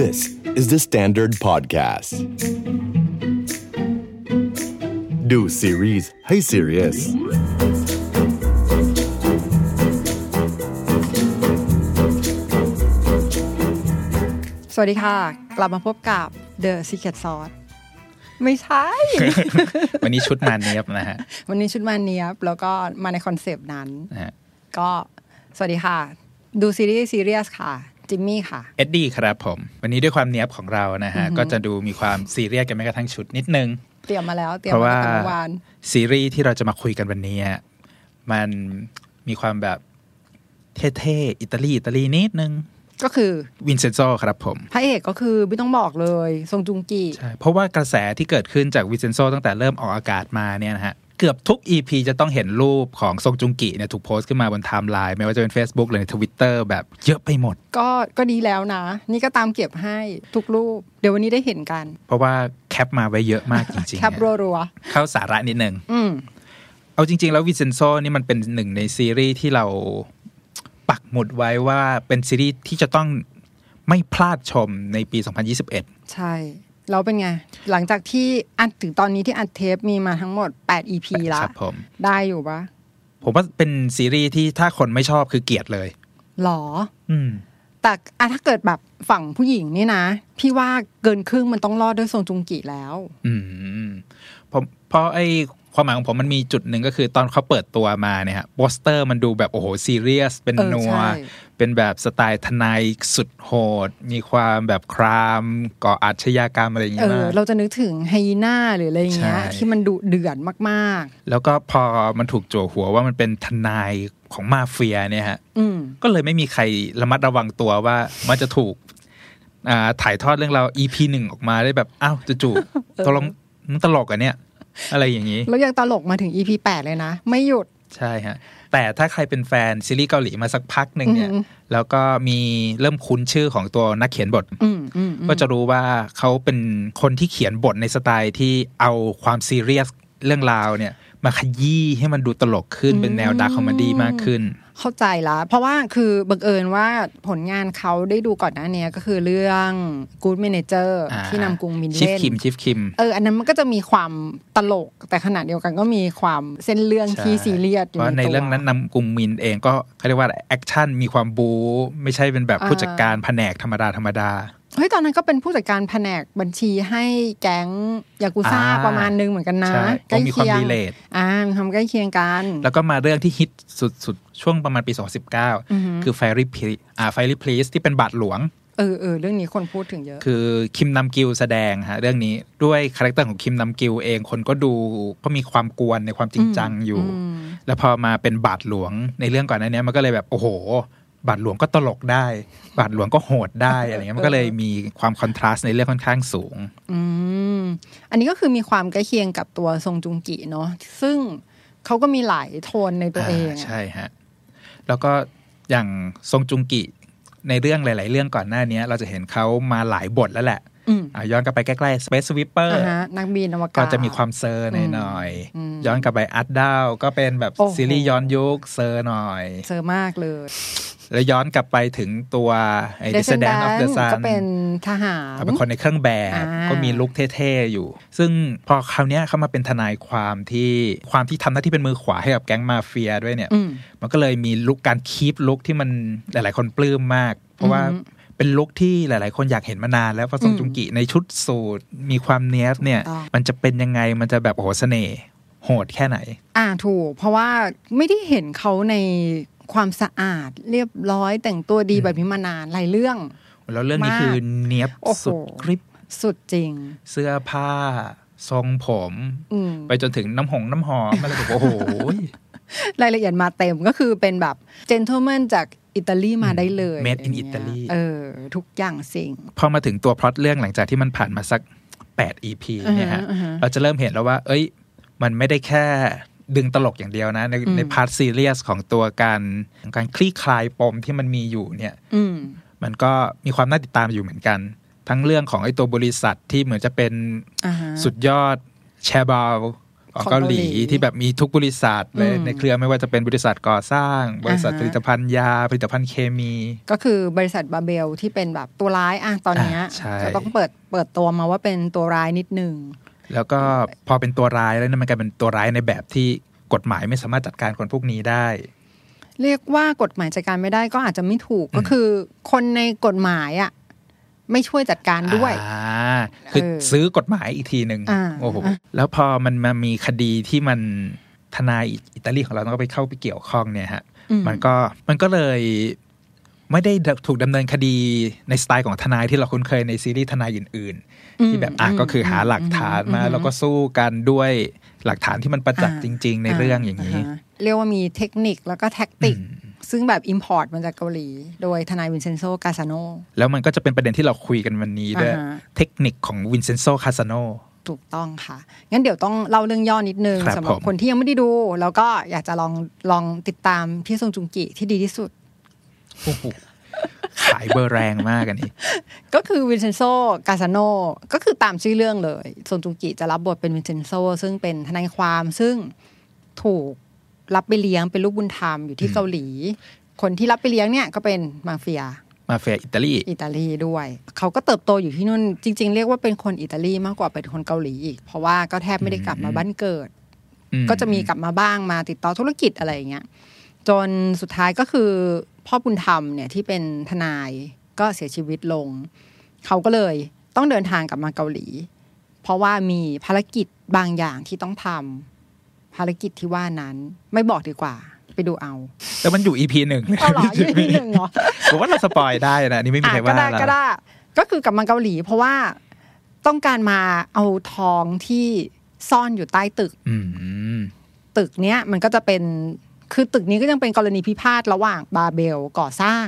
This is the Standard Podcast. ดูซีรีส์ให้ serious สวัสดีค่ะกลับมาพบกับ The Secret Sauce ไม่ใช่ วันนี้ชุดมาเนียบนะฮะวันนี้ชุดมาเนียบแล้วก็มาในคอนเซปต์นั้นก็สวัสดีค่ะดูซีรีส์ serious ค่ะจิมมี่ค่ะเอ็ดดี้ครับผมวันนี้ด้วยความเนี๊ยบของเรานะฮะก็จะดูมีความซีเรียสกันแม้กระทั่งชุดนิดนึงเตรียมมาแล้วเตรียมมาตั้งวันซีรีส์ที่เราจะมาคุยกันวันนี้มันมีความแบบเท่ๆอิตาลีนิดนึงก็คือวินเซนโซครับผมพระเอกก็คือไม่ต้องบอกเลยซงจุงกีใช่เพราะว่ากระแสที่เกิดขึ้นจากวินเซนโซตั้งแต่เริ่มออกอากาศมาเนี่ยนะฮะเกือบทุก EP จะต้องเห็นรูปของซงจุงกิเนี่ยถูกโพสต์ขึ้นมาบนไทม์ไลน์ไม่ว่าจะเป็น Facebook หรือใน Twitter แบบเยอะไปหมดก็ดีแล้วนะนี่ก็ตามเก็บให้ทุกรูปเดี๋ยววันนี้ได้เห็นกันเพราะว่าแคปมาไว้เยอะมากจริงๆแคปรัวๆเข้าสาระนิดนึงเอาจริงๆแล้ววินเซนโซนี่มันเป็นหนึ่งในซีรีส์ที่เราปักหมุดไว้ว่าเป็นซีรีส์ที่จะต้องไม่พลาดชมในปี2021ใช่แล้วเป็นไงหลังจากที่อัดถึงตอนนี้ที่อัดเทปมีมาทั้งหมด8 EP แล้วได้อยู่ปะผมว่าเป็นซีรีส์ที่ถ้าคนไม่ชอบคือเกลียดเลยหรอแต่ถ้าเกิดแบบฝั่งผู้หญิงนี่นะพี่ว่าเกินครึ่งมันต้องรอดด้วยซงจุงกิแล้วเพราะไอ้ความหมายของผมมันมีจุดหนึ่งก็คือตอนเขาเปิดตัวมาเนี่ยฮะโปสเตอร์มันดูแบบโอ้โหซีเรียสเป็นนัวเป็นแบบสไตล์ทนายสุดโหดมีความแบบครามก่ออาชญากรรมอะไรอย่างเงี้ยเราจะนึกถึงไฮยีน่าหรืออะไรอย่างเงี้ยที่มันดุเดือดมากๆแล้วก็พอมันถูกโจหัวว่ามันเป็นทนายของมาเฟียเนี่ยฮะก็เลยไม่มีใครระมัดระวังตัวว่ามันจะถูกถ่ายทอดเรื่องเรา EP 1ออกมาได้แบบอ้าวจู่ๆตลกอ่ะเนี่ยอะไรอย่างนี้แล้วยังตลกมาถึง EP 8 เลยนะไม่หยุดใช่ฮะแต่ถ้าใครเป็นแฟนซีรีส์เกาหลีมาสักพักหนึ่งเนี่ยแล้วก็มีเริ่มคุ้นชื่อของตัวนักเขียนบทก็จะรู้ว่าเขาเป็นคนที่เขียนบทในสไตล์ที่เอาความซีเรียสเรื่องราวเนี่ยมาขยี้ให้มันดูตลกขึ้นเป็นแนวดาร์คคอมเมดี้มากขึ้นเข้าใจละเพราะว่าคือบังเอิญว่าผลงานเขาได้ดูก่อนหน้านี้ก็คือเรื่อง Good Manager ที่นำกรุงมินเว่นชิฟคิมอันนั้นมันก็จะมีความตลกแต่ขณะเดียวกันก็มีความเส้นเรื่องที่ซีเรียสอยู่ในตัวในเรื่องนั้นนำกรุงมินเองก็เขาเรียกว่าแอคชั่นมีความบู๊ไม่ใช่เป็นแบบผู้จัดการแผนกธรรมดาเฮ้ยตอนนั้นก็เป็นผู้จัดการแผนกบัญชีให้แก๊งยากุซ่าประมาณนึงเหมือนกันนะใกล้เคียงมีความใกล้เคียงกันแล้วก็มาเรื่องที่ฮิตสุดๆช่วงประมาณปี2019คือ Fairy Please ที่เป็นบาทหลวงเรื่องนี้คนพูดถึงเยอะคือคิมนำกิลแสดงฮะเรื่องนี้ด้วยคาแรคเตอร์ของคิมนำกิลเองคนก็ดูก็มีความกวนในความจริงจังอยู่แล้วพอมาเป็นบาทหลวงในเรื่องก่อนหน้านี้มันก็เลยแบบโอ้โหบาทหลวงก็ตลกได้บาทหลวงก็โหดได้อะไรเงี้ยมันก็เลยมีความคอนทราสต์ในเรื่องค่อนข้างสูงอันนี้ก็คือมีความใกล้เคียงกับตัวซงจุงกิเนาะซึ่งเขาก็มีหลายโทนในตัวเองใช่ฮะแล้วก็อย่างซงจุงกิในเรื่องหลายๆเรื่องก่อนหน้านี้เราจะเห็นเขามาหลายบทแล้วแหละย้อนกลับไปใกล้ๆ Space Sweepers นักบินอวกาศก็จะมีความเซอร์หน่อยย้อนกลับไปอัดดาวก็เป็นแบบซีรีส์ย้อนยุคเซอร์หน่อยเซอร์มากเลยแล้วย้อนกลับไปถึงตัว Descendant of the Sun ก็เป็นทหารเป็นคนในเครื่องแบบก็มีลุคเท่ๆอยู่ซึ่งพอคราวนี้เขามาเป็นทนายความที่ทำหน้าที่เป็นมือขวาให้กับแก๊งมาเฟียด้วยเนี่ยมันก็เลยมีลุคการคีปลุคที่มันหลายๆคนปลื้มมากเพราะว่าเป็นลุคที่หลายๆคนอยากเห็นมานานแล้วเพราะซงจุงกิในชุดสูทมีความเนี๊ยบเนี่ยมันจะเป็นยังไงมันจะแบบโอ้โหเสน่ห์โหดแค่ไหนถูกเพราะว่าไม่ได้เห็นเขาในความสะอาดเรียบร้อยแต่งตัวดีแบบนี้มานานหลายเรื่องแล้วเรื่องนี้คือเนี๊ยบสุดกริบสุดจริงเสื้อผ้าทรงผมไปจนถึงน้ำหอมอะไรแบบโอ้โหรายละเอียดมาเต็มก็คือเป็นแบบเจนเทิลแมนจากอิตาลีมาได้เลย Made in Italy ทุกอย่างสิ่งพอมาถึงตัวพล็อตเรื่องหลังจากที่มันผ่านมาสัก8 EP เนี่ยฮะเราจะเริ่มเห็นแล้วว่าเอ้ยมันไม่ได้แค่ดึงตลกอย่างเดียวนะในพาร์ทซีเรียสของตัวการคลี่คลายปมที่มันมีอยู่เนี่ยมันก็มีความน่าติดตามอยู่เหมือนกันทั้งเรื่องของไอ้ตัวบริษัทที่เหมือนจะเป็นสุดยอดแชร์บาว เกาหลีที่แบบมีทุกบริษัทเลยในเครือไม่ว่าจะเป็นบริษัทก่อสร้างบริษัทผลิตภัณฑ์ยาผลิตภัณฑ์เคมีก็คือบริษัทบาเบลที่เป็นแบบตัวร้ายอ่ะตอนนี้จะต้องเปิดตัวมาว่าเป็นตัวร้ายนิดนึงแล้วก็พอเป็นตัวร้ายแล้วเนี่ยมันกลายเป็นตัวร้ายในแบบที่กฎหมายไม่สามารถจัดการคนพวกนี้ได้เรียกว่ากฎหมายจัดการไม่ได้ก็อาจจะไม่ถูกก็คือคนในกฎหมายอ่ะไม่ช่วยจัดการด้วยคือซื้อกฎหมายอีกทีนึงโอ้โหแล้วพอมันมามีคดีที่มันทนายอิตาลีของเราต้องไปเข้าไปเกี่ยวข้องเนี่ยฮะมันก็เลยไม่ได้ถูกดำเนินคดีในสไตล์ของทนายที่เราคุ้นเคยในซีรีส์ทนายอื่นๆที่แบบก็คือหาหลักฐานมาแล้วก็สู้กันด้วยหลักฐานที่มันประจักษ์จริงๆในเรื่องอย่างนี้เรียกว่ามีเทคนิคแล้วก็แท็กติกซึ่งแบบ import มาจากเกาหลีโดยทนายวินเซนโซคาซาโนแล้วมันก็จะเป็นประเด็นที่เราคุยกันวันนี้ด้วยเทคนิคของวินเซนโซคาซาโนถูกต้องค่ะงั้นเดี๋ยวต้องเล่าเรื่องย่อนิดนึงสำหรับคนที่ยังไม่ได้ดูแล้วก็อยากจะลองติดตามพี่ซงจุงกิที่ดีที่สุดโอ้โหขายเบอร์แรงมากอันนี้ก็คือวินเซนโซคาซาโนก็คือตามชื่อเรื่องเลยซงจุงกิจะรับบทเป็นวินเซนโซซึ่งเป็นทนายความซึ่งถูกรับไปเลี้ยงเป็นลูกบุญธรรมอยู่ที่เกาหลีคนที่รับไปเลี้ยงเนี่ยก็เป็นมาเฟียอิตาลีด้วยเขาก็เติบโตอยู่ที่นู่นจริงๆเรียกว่าเป็นคนอิตาลีมากกว่าเป็นคนเกาหลีอีกเพราะว่าก็แทบไม่ได้กลับมาบ้านเกิดก็จะมีกลับมาบ้างมาติดต่อธุรกิจอะไรอย่างเงี้ยจนสุดท้ายก็คือพ่อบุญธรรมเนี่ยที่เป็นทนายก็เสียชีวิตลงเขาก็เลยต้องเดินทางกลับมาเกาหลีเพราะว่ามีภารกิจบางอย่างที่ต้องทำภารกิจที่ว่านั้นไม่บอกดีกว่าไปดูเอาแต่มันอยู่ EP 1เลยครับอยู่ EP 1เนาะผมว่าเราสปอยได้นะนี่ไม่มีใครว่าอะไรก็คือกลับมาเกาหลีเพราะว่าต้องการมาเอาทองที่ซ่อนอยู่ใต้ตึกตึกเนี้ยมันก็จะเป็นคือตึกนี้ก็ยังเป็นกรณีพิพาทระหว่างบาเบลก่อสร้าง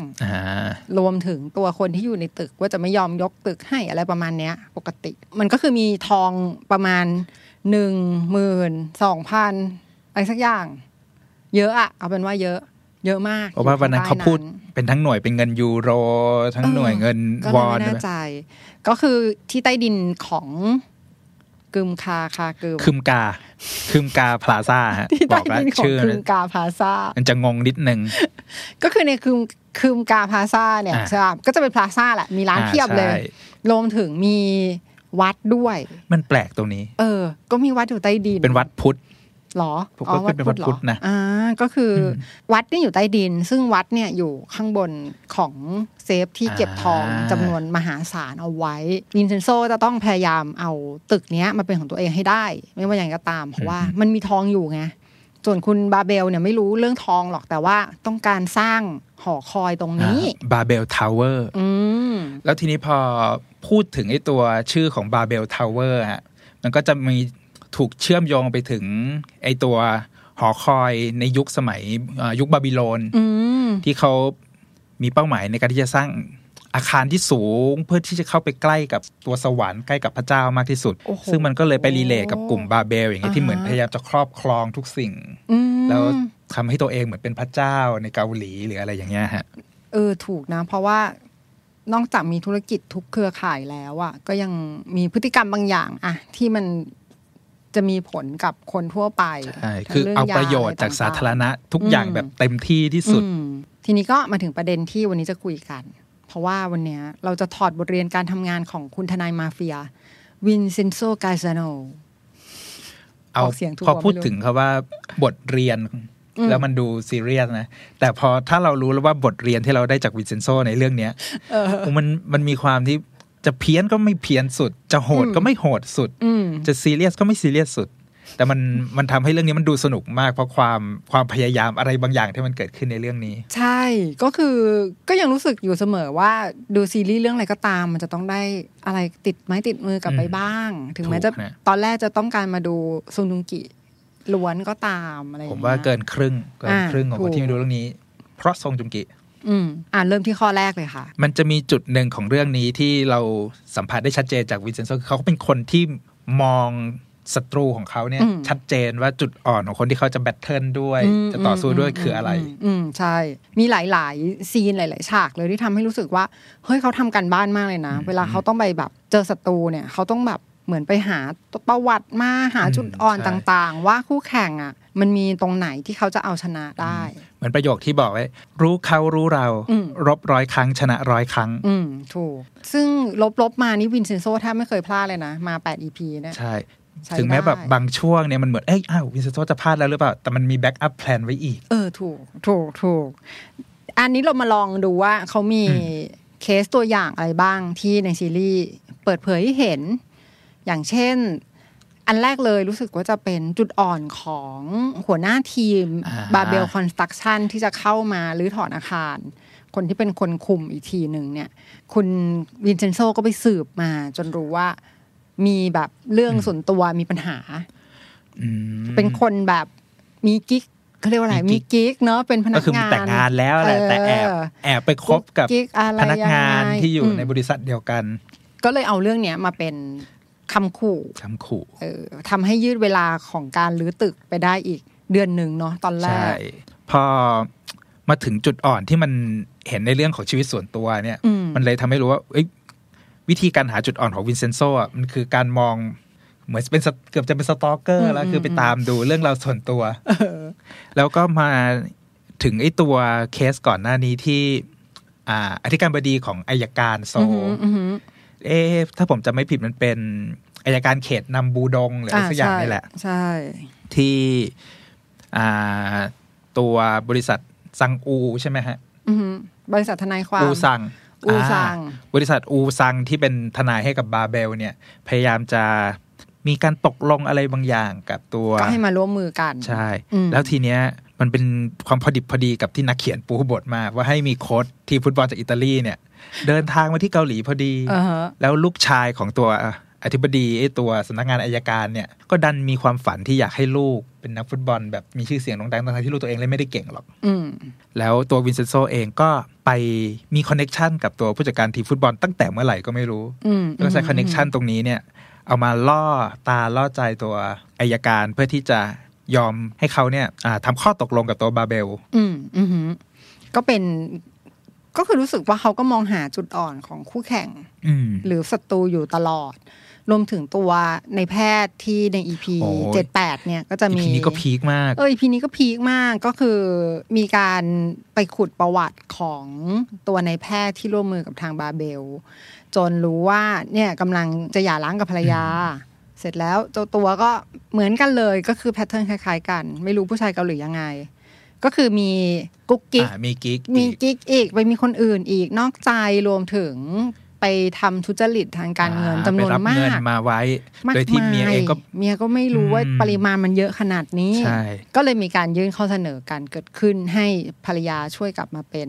รวมถึงตัวคนที่อยู่ในตึกว่าจะไม่ยอมยกตึกให้อะไรประมาณเนี้ยปกติมันก็คือมีทองประมาณ 10,000 2,000 อะไรสักอย่างเยอะอะเอาเป็นว่าเยอะมากเพราะว่าวันนั้นเขาพูดเป็นทั้งหน่วยเป็นเงินยูโรทั้งหน่วยเงินวอนก็น่าใจก็คือที่ใต้ดินของกึมคาคากึมคึมกาพลาซ่าฮะบอกแล้วชื่อคึมกาพลาซ่ามันจะงงนิดนึงก็คือในคึมกาพลาซ่าเนี่ยใช่ก็จะเป็นพลาซ่าแหละมีร้านเทียบเลยรวมถึงมีวัดด้วยมันแปลกตรงนี้ก็มีวัดอยู่ใต้ดินเป็นวัดพุทธหรอผมก็เป็นวัดพุทธนะก็คือวัดนี่อยู่ใต้ดินซึ่งวัดเนี่ยอยู่ข้างบนของเซฟที่เก็บทองจำนวนมหาศาลเอาไว้วินเซนโซจะต้องพยายามเอาตึกนี้มาเป็นของตัวเองให้ได้ไม่ว่าอย่างไรก็ตามเพราะว่ามันมีทองอยู่ไงส่วนคุณบาเบลเนี่ยไม่รู้เรื่องทองหรอกแต่ว่าต้องการสร้างหอคอยตรงนี้บาเบลทาวเวอร์แล้วทีนี้พอพูดถึงไอ้ตัวชื่อของบาเบลทาวเวอร์ฮะมันก็จะมีถูกเชื่อมโยงไปถึงไอตัวหอคอยในยุคสมัยยุคบาบิโลนที่เขามีเป้าหมายในการที่จะสร้างอาคารที่สูงเพื่อที่จะเข้าไปใกล้กับตัวสวรรค์ใกล้กับพระเจ้ามากที่สุดซึ่งมันก็เลยไปรีเลย์กับกลุ่มบาเบลอย่างเงี้ยที่เหมือนพยายามจะครอบครองทุกสิ่งแล้วทำให้ตัวเองเหมือนเป็นพระเจ้าในเกาหลีหรืออะไรอย่างเงี้ยฮะถูกนะเพราะว่านอกจากมีธุรกิจทุกเครือข่ายแล้วอ่ะก็ยังมีพฤติกรรมบางอย่างอะที่มันจะมีผลกับคนทั่วไปคือเอาประโยชน์จากสาธารณะทุกอย่างแบบเต็มที่ที่สุดทีนี้ก็มาถึงประเด็นที่วันนี้จะคุยกันเพราะว่าวันนี้เราจะถอดบทเรียนการทำงานของคุณทนายมาเฟียวินเซนโซคาซาโนพอพูดถึงเขาว่าบทเรียนแล้วมันดูซีเรียสนะแต่พอถ้าเรารู้แล้วว่าบทเรียนที่เราได้จากวินเซนโซในเรื่องนี้มันมีความที่จะเพี้ยนก็ไม่เพี้ยนสุดจะโหดก็ไม่โหดสุดจะซีเรียสก็ไม่ซีเรียสสุดแต่มันทำให้เรื่องนี้มันดูสนุกมากเพราะความพยายามอะไรบางอย่างที่มันเกิดขึ้นในเรื่องนี้ใช่ก็คือก็ยังรู้สึกอยู่เสมอว่าดูซีรีส์เรื่องอะไรก็ตามมันจะต้องได้อะไรติดไม้ติดมือกลับไปบ้างถึงแม้จะตอนแรกจะต้องการมาดูซงจุงกิล้วนก็ตามอะไรผมว่าเกินครึ่งของคนที่มาดูเรื่องนี้เพราะซงจุงกิเริ่มที่ข้อแรกเลยค่ะมันจะมีจุดหนึ่งของเรื่องนี้ที่เราสัมผัสได้ชัดเจนจากวินเซนโซคือเขาเป็นคนที่มองศัตรูของเขาเนี่ยชัดเจนว่าจุดอ่อนของคนที่เขาจะแบทเทิลด้วยจะต่อสู้ด้วยคืออะไรใช่มีหลายๆซีนหลายๆฉากเลยที่ทำให้รู้สึกว่าเฮ้ยเขาทำการบ้านมากเลยนะเวลาเขาต้องไปแบบเจอศัตรูเนี่ยเขาต้องแบบ เหมือนไปหาประวัติมาหาจุดอ่อนต่างๆว่าคู่แข่งอ่ะมันมีตรงไหนที่เขาจะเอาชนะได้เหมือนประโยคที่บอกไว้รู้เขารู้เรารบร้อยครั้งชนะร้อยครั้งถูกซึ่งลบมานี่วินเซนโซแทบไม่เคยพลาดเลยนะมา8 EP เนี่ยใช่ถึงแม้แบบบางช่วงเนี่ยมันเหมือนเอ้ยอ้าววินเซนโซจะพลาดแล้วหรือเปล่าแต่มันมีแบ็กอัพแพลนไว้อีกถูกอันนี้เรามาลองดูว่าเขามีเคสตัวอย่างอะไรบ้างที่ในซีรีส์เปิดเผยให้เห็นอย่างเช่นอันแรกเลยรู้สึกว่าจะเป็นจุดอ่อนของหัวหน้าทีมบาเบลคอนสตรัคชั่นที่จะเข้ามารื้อถอนอาคารคนที่เป็นคนคุมอีกทีหนึ่งเนี่ยคุณวินเซนโซก็ไปสืบมาจนรู้ว่ามีแบบเรื่องส่วนตัวมีปัญหาเป็นคนแบบมีกิ๊กเขาเรียกว่าอะไรมีกิ๊กเนาะเป็นพนักงานก็คือแต่งงานแล้วแหละแต่แอบไปคบกับพนักงานที่อยู่ในบริษัทเดียวกันก็เลยเอาเรื่องเนี้ยมาเป็นคำขู่ทำให้ยืดเวลาของการรื้อตึกไปได้อีกเดือนหนึ่งเนาะตอนแรกพอมาถึงจุดอ่อนที่มันเห็นในเรื่องของชีวิตส่วนตัวเนี่ยมันเลยทำให้รู้ว่าวิธีการหาจุดอ่อนของวินเซนโซอ่ะมันคือการมองเหมือนเป็นเกือบจะเป็นสตอเกอร์แล้วคือไปตามดูเรื่องราวส่วนตัวแล้วก็มาถึงไอ้ตัวเคสก่อนหน้านี้ที่อธิการบดีของอัยการโซถ้าผมจะไม่ผิดมันเป็นอัยการเขตนำบูดงหรืออะไรสักอย่างนี่แหละใช่ที่ตัวบริษัทซังอูใช่ไหมฮะบริษัททนายความอูซังบริษัทอูซังที่เป็นทนายให้กับบาเบลเนี่ยพยายามจะมีการตกลงอะไรบางอย่างกับตัวก็ให้มาร่วมมือกันใช่แล้วทีเนี้ยมันเป็นความพอดิบพอดีกับที่นักเขียนปูบทมาว่าให้มีโค้ชทีมฟุตบอลจากอิตาลีเนี่ยเดินทางมาที่เกาหลีพอดี uh-huh. แล้วลูกชายของตัวอธิบดีไอ้ตัวสำนักงานอัยการเนี่ยก็ดันมีความฝันที่อยากให้ลูกเป็นนักฟุตบอลแบบมีชื่อเสียงโด่งดังทั้งที่ลูกตัวเองเลยไม่ได้เก่งหรอก uh-huh. แล้วตัววินเซนโซเองก็ไปมีคอนเน็กชันกับตัวผู้จัดการทีมฟุตบอลตั้งแต่เมื่อไหร่ก็ไม่รู้ uh-huh. แล้วใช้คอนเน็กชันตรงนี้เนี่ยเอามาล่อตาล่อใจตัวอัยการเพื่อที่จะยอมให้เขาเนี่ยทำข้อตกลงกับตัวบาเบลก็เป็นก็คือรู้สึกว่าเขาก็มองหาจุดอ่อนของคู่แข่งหรือศัตรูอยู่ตลอดรวมถึงตัวในแพทย์ที่ใน EP 78เนี่ยก็จะมี EP นี้ก็พีคมากEP นี้ก็พีคมากก็คือมีการไปขุดประวัติของตัวในแพทย์ที่ร่วมมือกับทางบาเบลจนรู้ว่าเนี่ยกำลังจะหย่าร้างกับภรรยาเสร็จแล้วเจ้าตัวก็เหมือนกันเลยก็คือแพทเทิร์นคล้ายๆกันไม่รู้ผู้ชายเกาหลียังไงก็คือมีกุ๊กกิ๊กมีกิ๊กอีกไปมีคนอื่นอีกนอกใจรวมถึงไปทำทุจริตทางการเงินจำนวนมากเงินมาไว้โดยที่เมียก็ไม่รู้ว่าปริมาณมันเยอะขนาดนี้ก็เลยมีการยื่นข้อเสนอการเกิดขึ้นให้ภรรยาช่วยกลับมาเป็น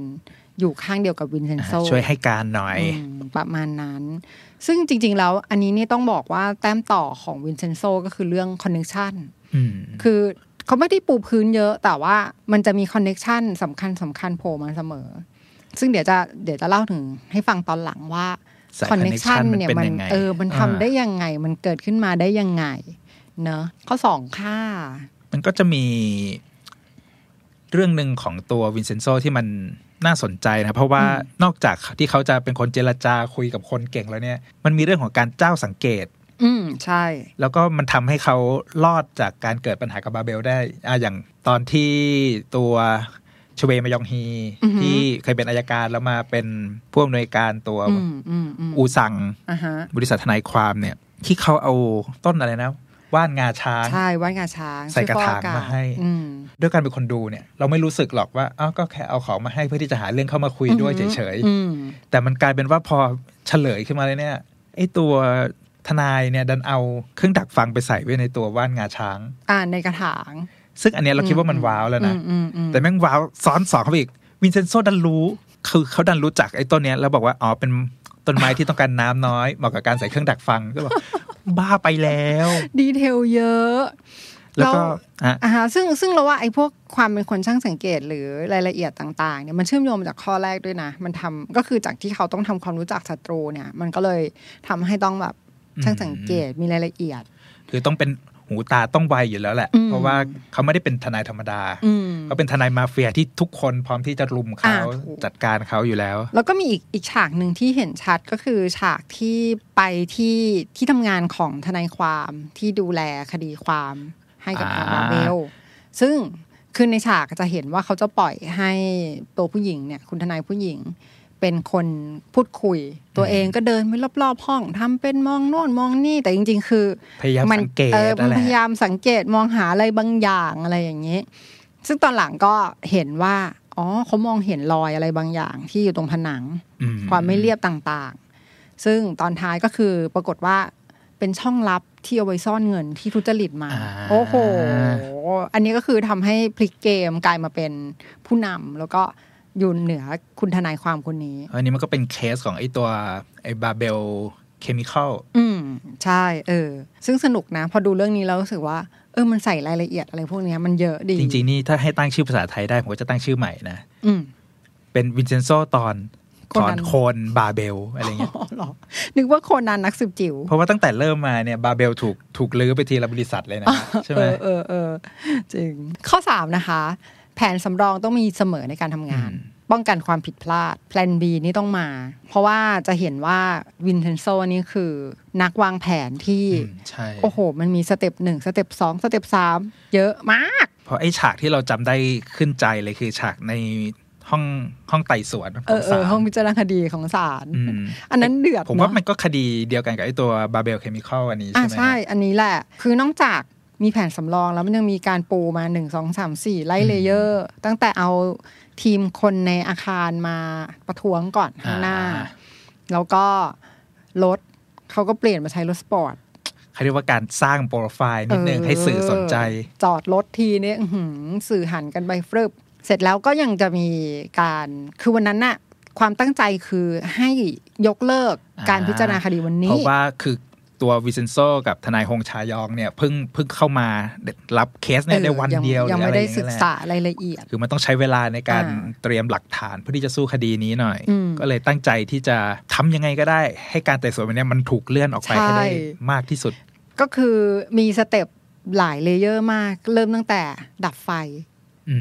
อยู่ข้างเดียวกับวินเซนโซช่วยให้การหน่อยประมาณนั้นซึ่งจริงๆแล้วอันนี้นี่ต้องบอกว่าแต้มต่อของวินเซนโซก็คือเรื่องคอนเนคชั่นคือเขาไม่ได้ปูพื้นเยอะแต่ว่ามันจะมีคอนเนคชั่นสำคัญโผล่มาเสมอซึ่งเดี๋ยวจะเล่าถึงให้ฟังตอนหลังว่าคอนเนคชั่นเนี่ยมันทำได้ยังไงมันเกิดขึ้นมาได้ยังไงเนอะข้อสองค่ะมันก็จะมีเรื่องนึงของตัววินเซนโซที่มันน่าสนใจนะเพราะว่านอกจากที่เขาจะเป็นคนเจรจาคุยกับคนเก่งแล้วเนี่ยมันมีเรื่องของการเจ้าสังเกตใช่แล้วก็มันทำให้เขารอดจากการเกิดปัญหากับบาเบลได้อย่างตอนที่ตัวชเวมยองฮีที่เคยเป็นอัยการแล้วมาเป็นผู้อำนวยการตัวอูซังบริษัททนายความเนี่ยที่เขาเอาต้นอะไรนะว่านงาช้างใช่ว่านงาช้างใส่กระถางมาให้ด้วยการเป็นคนดูเนี่ยเราไม่รู้สึกหรอกว่าอ้าวก็แค่เอาของมาให้เพื่อที่จะหาเรื่องเข้ามาคุยด้วยเฉยๆแต่มันกลายเป็นว่าพอเฉลยขึ้นมาเลยเนี่ยไอ้ตัวทนายเนี่ยดันเอาเครื่องดักฟังไปใส่ไว้ในตัวว่านงาช้างในกระถางซึ่งอันเนี้ยเราคิดว่ามันว้าวแล้วนะแต่แม่งว้าวซ้อนสองเข้าไปอีกวินเซนโซดันรู้คือเขาดันรู้จักไอ้ต้นเนี้ยแล้วบอกว่าอ๋อเป็นต้นไม้ที่ต้องการน้ำน้อยเหมาะกับการใส่เครื่องดักฟังก็บอกบ้าไปแล้วดีเทลเยอะแล้วก็ซึ่งเราว่าไอ้พวกความเป็นคนช่างสังเกตหรือรายละเอียดต่างๆเนี่ยมันเชื่อมโยงจากข้อแรกด้วยนะมันทำก็คือจากที่เขาต้องทำความรู้จักศัตรูเนี่ยมันก็เลยทำให้ต้องแบบช่างสังเกตมีรายละเอียดคือต้องเป็น หูตาต้องไวอยู่แล้วแหละเพราะว่าเขาไม่ได้เป็นทนายธรรมดาเขาเป็นทนายมาเฟียที่ทุกคนพร้อมที่จะรุมเขาจัดการเขาอยู่แล้วแล้วก็มีอีกฉากนึงที่เห็นชัดก็คือฉากที่ไปที่ทำงานของทนายความที่ดูแลคดีความให้กับทางมาเวลซึ่งคือในฉากจะเห็นว่าเขาจะปล่อยให้ตัวผู้หญิงเนี่ยคุณทนายผู้หญิงเป็นคนพูดคุยตัวเองก็เดินไปรอบๆห้องทำเป็นมองโน่นมองนี่แต่จริงๆคือมันพยายามสังเกตมองหาอะไรบางอย่างอะไรอย่างนี้ซึ่งตอนหลังก็เห็นว่าอ๋อเขามองเห็นรอยอะไรบางอย่างที่อยู่ตรงผนังความไม่เรียบต่างๆซึ่งตอนท้ายก็คือปรากฏว่าเป็นช่องลับที่เอาไว้ซ่อนเงินที่ทุจริตมาโอ้โหอันนี้ก็คือทำให้พลิกเกมกลายมาเป็นผู้นำแล้วก็อยู่เหนือคุณทนายความคนนี้อันนี้มันก็เป็นเคสของไอ้ตัวไอ้บาเบลเคมีคอลใช่ซึ่งสนุกนะพอดูเรื่องนี้แล้วรู้สึกว่ามันใส่รายละเอียดอะไรพวกนี้มันเยอะดีจริงๆนี่ถ้าให้ตั้งชื่อภาษาไทยได้ผมก็จะตั้งชื่อใหม่นะเป็นวินเซนโซตอนโคนบาเบลอะไรเงี้ยนึกว่าโคนันนักสืบจิ๋วเพราะว่าตั้งแต่เริ่มมาเนี่ยบาเบลถูกลื้อไปทีละบริษัทเลยนะใช่ไหมจริงข้อ3นะคะแผนสำรองต้องมีเสมอในการทำงานป้องกันความผิดพลาดแพลน B นี่ต้องมาเพราะว่าจะเห็นว่าวินเทนโซนี่คือนักวางแผนที่โอ้โหมันมีสเต็ป1สเต็ป2สเต็ป3เยอะมากเพราะไอ้ฉากที่เราจำได้ขึ้นใจเลยคือฉากในห้องไต่สวนของศาลห้องพิจารณาคดีของศาลอันนั้นเดือดผมว่ามันก็คดีเดียวกันกับไอ้ตัวบาเบลเคมีคอลอันนี้ใช่ไหมใช่อันนี้แหละคือนอกจากมีแผนสำรองแล้วมันยังมีการปูมา1 2 3 4ไล่เลเยอร์ตั้งแต่เอาทีมคนในอาคารมาประท้วงก่อนข้างหน้าแล้วก็รถเขาก็เปลี่ยนมาใช้รถสปอร์ตเขาเรียกว่าการสร้างโปรไฟล์นิดนึงให้สื่อสนใจจอดรถทีนี้สื่อหันกันไปฟรึบเสร็จแล้วก็ยังจะมีการคือวันนั้นน่ะความตั้งใจคือให้ยกเลิกการพิจารณาคดีวันนี้เพราะว่าคือตัววิเซนโซกับทนายฮงชายองเนี่ยเพิ่งเข้ามารับเคสเนี่ยได้วันเดียวยังไม่ได้ศึกษารายละเอียดคือมันต้องใช้เวลาในการเตรียมหลักฐานเพื่อที่จะสู้คดีนี้หน่อยก็เลยตั้งใจที่จะทำยังไงก็ได้ให้การไต่สวนวันนี้มันถูกเลื่อนออกไปให้ได้มากที่สุดก็คือมีสเต็ปหลายเลเยอร์มากเริ่มตั้งแต่ดับไ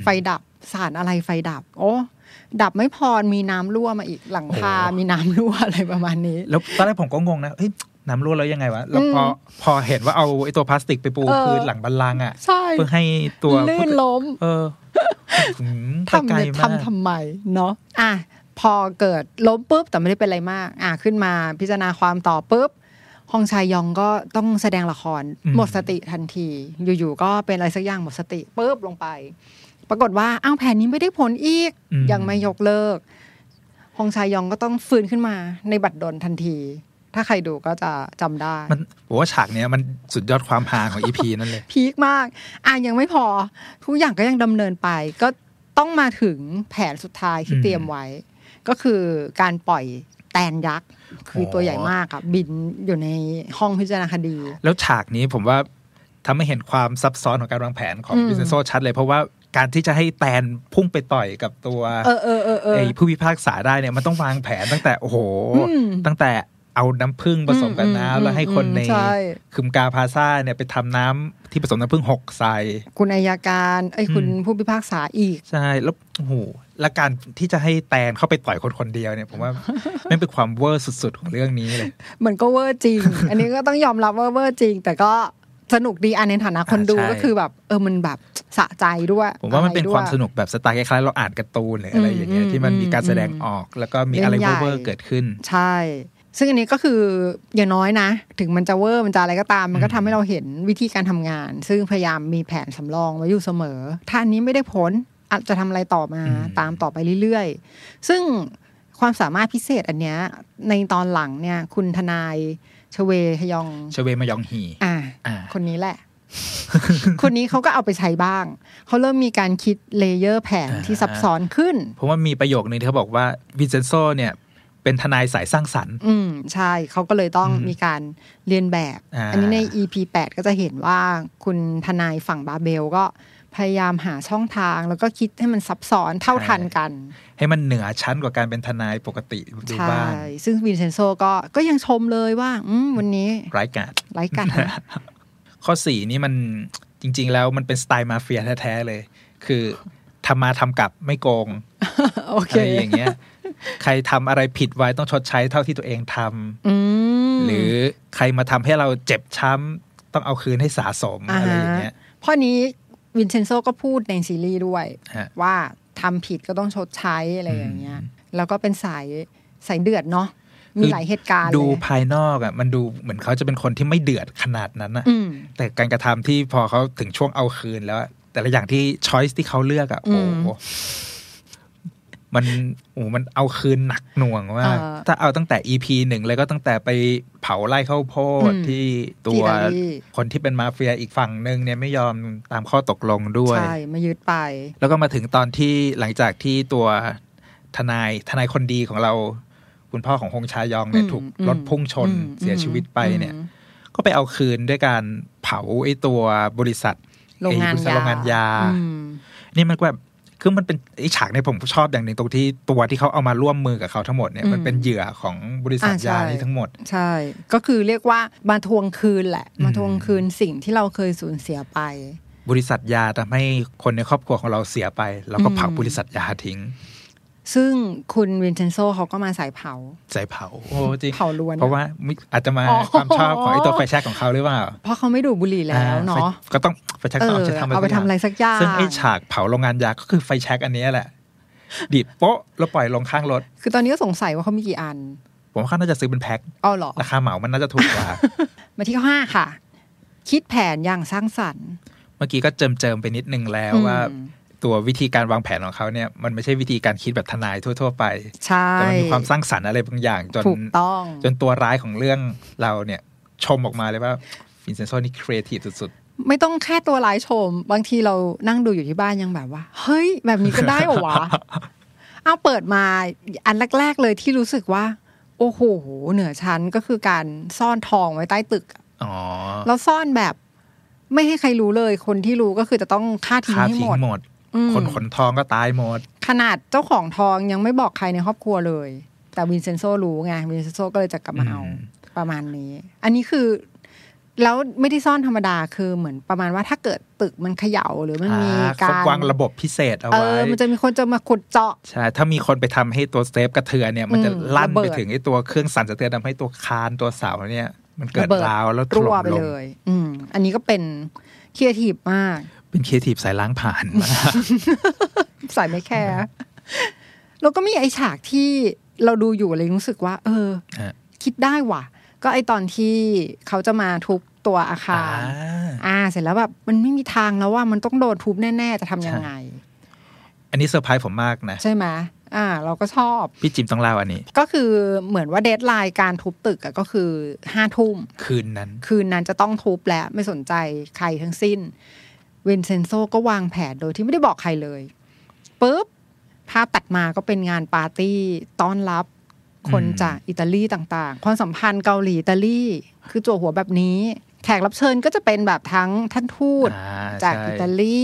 ฟดับสารอะไรไฟดับโอ้ดับไม่พอมีน้ำรั่วมาอีกหลังคามีน้ำรั่วอะไรประมาณนี้แล้วตอนแรกผมก็งงนะน้ำรั่วแล้วยังไงวะแล้วพอเห็นว่าเอาไอ้ตัวพลาสติกไปปูพื้นหลังบัลลังก์อ่ะเพื่อให้ตัวลื่นล้มทำไมเนาะอ่ะพอเกิดล้มปุ๊บแต่ไม่ได้เป็นอะไรมากอ่ะขึ้นมาพิจารณาความต่อปุ๊บฮงชายองก็ต้องแสดงละครหมดสติทันทีอยู่ๆก็เป็นอะไรสักอย่างหมดสติปุ๊บลงไปปรากฏว่าอ้าวแผนนี้ไม่ได้ผลอีกยังไม่ยกเลิกฮงชายองก็ต้องฟื้นขึ้นมาในบัดดลทันทีถ้าใครดูก็จะจำได้มันบอกว่าฉากนี้มันสุดยอดความฮาของ EP นั่นเลย พีคมากยังไม่พอทุกอย่างก็ยังดำเนินไปก็ต้องมาถึงแผนสุดท้ายที่เตรียมไว้ก็คือการปล่อยแตนยักษ์คือตัวใหญ่มากครับบินอยู่ในห้องพิจารณาคดีแล้วฉากนี้ผมว่าทำให้เห็นความซับซ้อนของการวางแผนของวินเซนโซชัดเลยเพราะว่าการที่จะให้แตนพุ่งไปต่อยกับตัวไอ้ผู้พิพากษาได้เนี่ยมันต้องวางแผนตั้งแต่โอ้โหตั้งแต่เอาน้ำผึ้งผสมกับน้ำแล้วให้คนในคึมกาพาซ่าเนี่ยไปทำน้ำที่ผสมน้ำผึ้ง6ใส่คุณอัยการคุณผู้พิพากษาอีกใช่แล้วโอ้โหและการที่จะให้แตนเข้าไปต่อยคนๆเดียวเนี่ยผมว่าไม่เป็นความเวอร์สุดๆของเรื่องนี้เลยมันก็เวอร์จริง อันนี้ก็ต้องยอมรับว่าเวอร์จริงแต่ก็สนุกดีในฐานะคนดูก็คือแบบมันแบบสะใจด้วยผมว่ามันเป็นความสนุกแบบสไตล์คล้ายๆเราอ่านการ์ตูนหรืออะไรอย่างเงี้ยที่มันมีการแสดงออกแล้วก็มีอะไรเวอร์เกิดขึ้นใช่ซึ่งอันนี้ก็คืออย่างน้อยนะถึงมันจะเวอร์มันจะอะไรก็ตามมันก็ทำให้เราเห็นวิธีการทำงานซึ่งพยายามมีแผนสำรองไว้อยู่เสมอถ้าอันนี้ไม่ได้ผลอาจจะทำอะไรต่อมาตามต่อไปเรื่อยๆซึ่งความสามารถพิเศษอันเนี้ยในตอนหลังเนี่ยคุณทนายชเวมยองฮีคนนี้แหละ คนนี้เขาก็เอาไปใช้บ้างเขาเริ่มมีการคิดเลเยอร์แผนที่ซับซ้อนขึ้นเพราะว่ามีประโยคนึงที่เขาบอกว่าวินเซนโซเนี่ยเป็นทนายสายสร้างสรรค์ใช่เขาก็เลยต้องมีการเรียนแบบอันนี้ใน EP 8 ก็จะเห็นว่าคุณทนายฝั่งบาเบลก็พยายามหาช่องทางแล้วก็คิดให้มันซับซ้อนเท่าทันกันให้มันเหนือชั้นกว่าการเป็นทนายปกติดูบ้างใช่ซึ่งวินเซนโซก็ยังชมเลยว่าวันนี้ไร้กาด ข้อ4นี่มันจริงๆแล้วมันเป็นสไตล์มาเฟียแท้ๆเลยคือทำมาทำกลับไม่โกง okay. อะไรอย่างเงี้ยใครทำอะไรผิดไว้ต้องชดใช้เท่าที่ตัวเองทำหรือใครมาทำให้เราเจ็บช้ำต้องเอาคืนให้สะสม อะไรอย่างเงี้ยข้อนี้วินเซนโซก็พูดในซีรีส์ด้วยว่าทำผิดก็ต้องชดใช้อะไรอย่างเงี้ยแล้วก็เป็นสายเดือดเนาะมีหลายเหตุการณ์ดูภายนอกอ่ะมันดูเหมือนเขาจะเป็นคนที่ไม่เดือดขนาดนั้นนะแต่การกระทำที่พอเขาถึงช่วงเอาคืนแล้วแต่ละอย่างที่ช้อยส์ที่เขาเลือกอ่ะโอ้มันเอาคืนหนักหน่วงว่าถ้าเอาตั้งแต่ EP 1 เลยก็ตั้งแต่ไปเผาไล่ข้าวโพดที่ตัวคนที่เป็นมาเฟียอีกฝั่งนึงเนี่ยไม่ยอมตามข้อตกลงด้วยใช่ไม่ยึดไปแล้วก็มาถึงตอนที่หลังจากที่ตัวทนายคนดีของเราคุณพ่อของฮงชายองเนี่ยถูกรถพุ่งชนเสียชีวิตไปเนี่ยก็ไปเอาคืนด้วยการเผาไอ้ตัวบริษัทโรงงานยานี่มันก็แบบคือมันเป็นไอ้ฉากในผมชอบอย่างนึงตรงที่ตัวที่เขาเอามาร่วมมือกับเขาทั้งหมดเนี่ยมันเป็นเหยื่อของบริษัทยาทั้งหมดใช่ก็คือเรียกว่ามาทวงคืนแหละมาทวงคืนสิ่งที่เราเคยสูญเสียไปบริษัทยาทำให้คนในครอบครัวของเราเสียไปแล้วก็เผาบริษัทยาทิ้งซึ่งคุณวินเซนโซเขาก็มาสายเผาโอ้จริงเผาล้วนเพราะว่าอาจจะมาความชอบของไอ้ตัวไฟแช็กของเขาหรือเปล่าเพราะเขาไม่ดูบุหรี่แล้วเนาะก็ต้องไฟแช็กต้องเอาไปทำอะไรสักอย่างซึ่งไอ้ฉากเผาโรงงานยาก็คือไฟแช็กอันนี้แหละดีดโป๊ะแล้วปล่อยลงข้างรถคือตอนนี้ก็สงสัยว่าเขามีกี่อันผมว่าเขาน่าจะซื้อเป็นแพ็คอ๋อเหรอราคาเหมามันน่าจะถูกกว่ามาที่ข้อ 5 ค่ะคิดแผนอย่างสร้างสรรค์เมื่อกี้ก็เจิมไปนิดนึงแล้วว่าตัววิธีการวางแผนของเขาเนี่ยมันไม่ใช่วิธีการคิดแบบทนายทั่วๆไปแต่มันมีความสร้างสรรค์อะไรบางอย่างจนตัวร้ายของเรื่องเราเนี่ยชมออกมาเลยว่าวินเซนโซนี่ครีเอทีฟสุดๆไม่ต้องแค่ตัวร้ายชมบางทีเรานั่งดูอยู่ที่บ้านยังแบบว่าเฮ้ยแบบนี้ก็ได้เหรอวะ เอาเปิดมาอันแรกๆเลยที่รู้สึกว่าโอ้โหเหนือชั้นก็คือการซ่อนทองไว้ใต้ตึกแล้วซ่อนแบบไม่ให้ใครรู้เลยคนที่รู้ก็คือจะต้องฆ่าทิ้งให้หมดคนขนทองก็ตายหมดขนาดเจ้าของทองยังไม่บอกใครในครอบครัวเลยแต่วินเซนโซรู้ไงวินเซนโซก็เลยจะกลับมาเอาประมาณนี้อันนี้คือแล้วไม่ได้ซ่อนธรรมดาคือเหมือนประมาณว่าถ้าเกิดตึกมันเขย่าหรือมันมีการวางระบบพิเศษเอาไว้มันจะมีคนจะมาขุดเจาะใช่ถ้ามีคนไปทำให้ตัวเซฟกระเทือนเนี่ยมันจะลั่นไปถึงไอ้ตัวเครื่องสั่นสะเทือนทำให้ตัวคานตัวเสาเนี่ยมันเกิดร้าวแล้วถล่มลงเลยอันนี้ก็เป็นครีเอทีฟมากเป็นครีเอทีฟสายล้างผ่านมาสายไม่แคร์แล้วก็มีไอฉากที่เราดูอยู่เลยรู้สึกว่าคิดได้ว่ะก็ไอตอนที่เขาจะมาทุบตัวอาคารเสร็จแล้วแบบมันไม่มีทางแล้วว่ามันต้องโดนทุบแน่ๆจะทำยังไงอันนี้เซอร์ไพรส์ผมมากนะใช่ไหมเราก็ชอบพี่จิมต้องเล่าอันนี้ก็คือเหมือนว่าเดดไลน์การทุบตึกก็คือ 5 ทุ่มคืนนั้นจะต้องทุบแล้วไม่สนใจใครทั้งสิ้นวินเซนโซก็วางแผนโดยที่ไม่ได้บอกใครเลยปึ๊บภาพตัดมาก็เป็นงานปาร์ตี้ต้อนรับคนจากอิตาลีต่างๆความสัมพันธ์เกาหลีอิตาลีคือจั่วหัวแบบนี้แขกรับเชิญก็จะเป็นแบบทั้งท่านทูตจากอิตาลี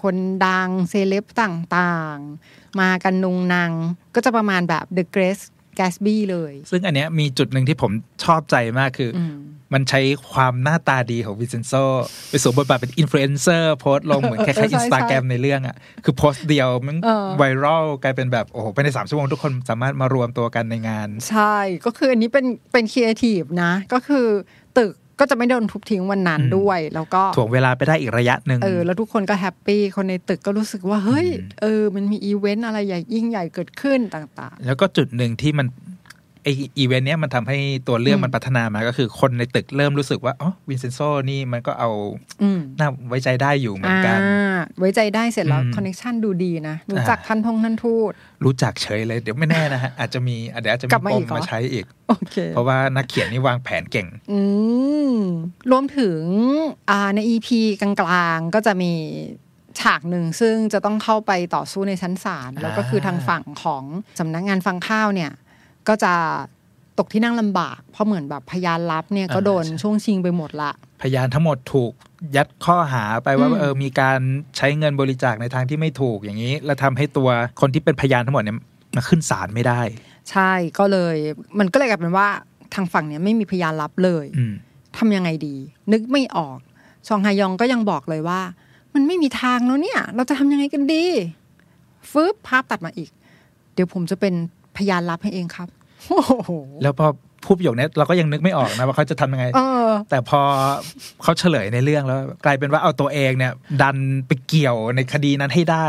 คนดังเซเลบต่างๆมากันนุงนางก็จะประมาณแบบ The Great Gatsby เลยซึ่งอันเนี้ยมีจุดหนึ่งที่ผมชอบใจมากคือมันใช้ความหน้าตาดีของวินเซนโซไปสวมบทบาทเป็นอินฟลูเอนเซอร์โพสต์ลงเหมือนคล้ายๆ Instagram ในเรื่องอ่ะคือโพสต์เดียวมันไวรัลกลายเป็นแบบโอ้โหภายใน3ชั่วโมงทุกคนสามารถมารวมตัวกันในงานใช่ก็คืออันนี้เป็นครีเอทีฟนะก็คือตึกก็จะไม่โดนทุบทิ้งวันนั้นด้วยแล้วก็ถ่วงเวลาไปได้อีกระยะนึงแล้วทุกคนก็แฮปปี้คนในตึกก็รู้สึกว่าเฮ้ยมันมีอีเวนต์อะไรใหญ่ยิ่งใหญ่เกิดขึ้นต่างๆแล้วก็จุดนึงที่มันไออีเวนต์เนี้ยมันทำให้ตัวเรื่องมันพัฒนามาก็คือคนในตึกเริ่มรู้สึกว่าอ๋อวินเซนโซนี่มันก็เอาน่าไว้ใจได้อยู่เหมือนกันไว้ใจได้เสร็จแล้วคอนเนคชั่นดูดีนะรู้จักท่านทูตรู้จักเฉยเลยเดี๋ยวไม่แน่นะฮะอาจจะมีปมมาใช้อีกเพราะว่านักเขียนนี่วางแผนเก่งรวมถึงใน EP กลางๆก็จะมีฉากหนึ่งซึ่งจะต้องเข้าไปต่อสู้ในชั้นศาลแล้วก็คือทางฝั่งของสำนักงานฟังข้าวเนี่ยก็จะตกที่นั่งลำบากเพราะเหมือนแบบพยานลับเนี่ยก็โดนช่วงชิงไปหมดละพยานทั้งหมดถูกยัดข้อหาไปว่ามีการใช้เงินบริจาคในทางที่ไม่ถูกอย่างนี้แล้วทำให้ตัวคนที่เป็นพยานทั้งหมดเนี่ยมาขึ้นศาลไม่ได้ใช่ก็เลยมันก็เลยกลายเป็นว่าทางฝั่งเนี่ยไม่มีพยานลับเลยทำยังไงดีนึกไม่ออก ซองฮยองก็ยังบอกเลยว่ามันไม่มีทางแล้วเนี่ยเราจะทำยังไงกันดีฟืบภาพตัดมาอีกเดี๋ยวผมจะเป็นพยานลับให้เองครับแล้วพอพูดประโยคนี้เราก็ยังนึกไม่ออกนะว่าเขาจะทำยังไงแต่พอเขาเฉลยในเรื่องแล้วกลายเป็นว่าเอาตัวเองเนี่ยดันไปเกี่ยวในคดีนั้นให้ได้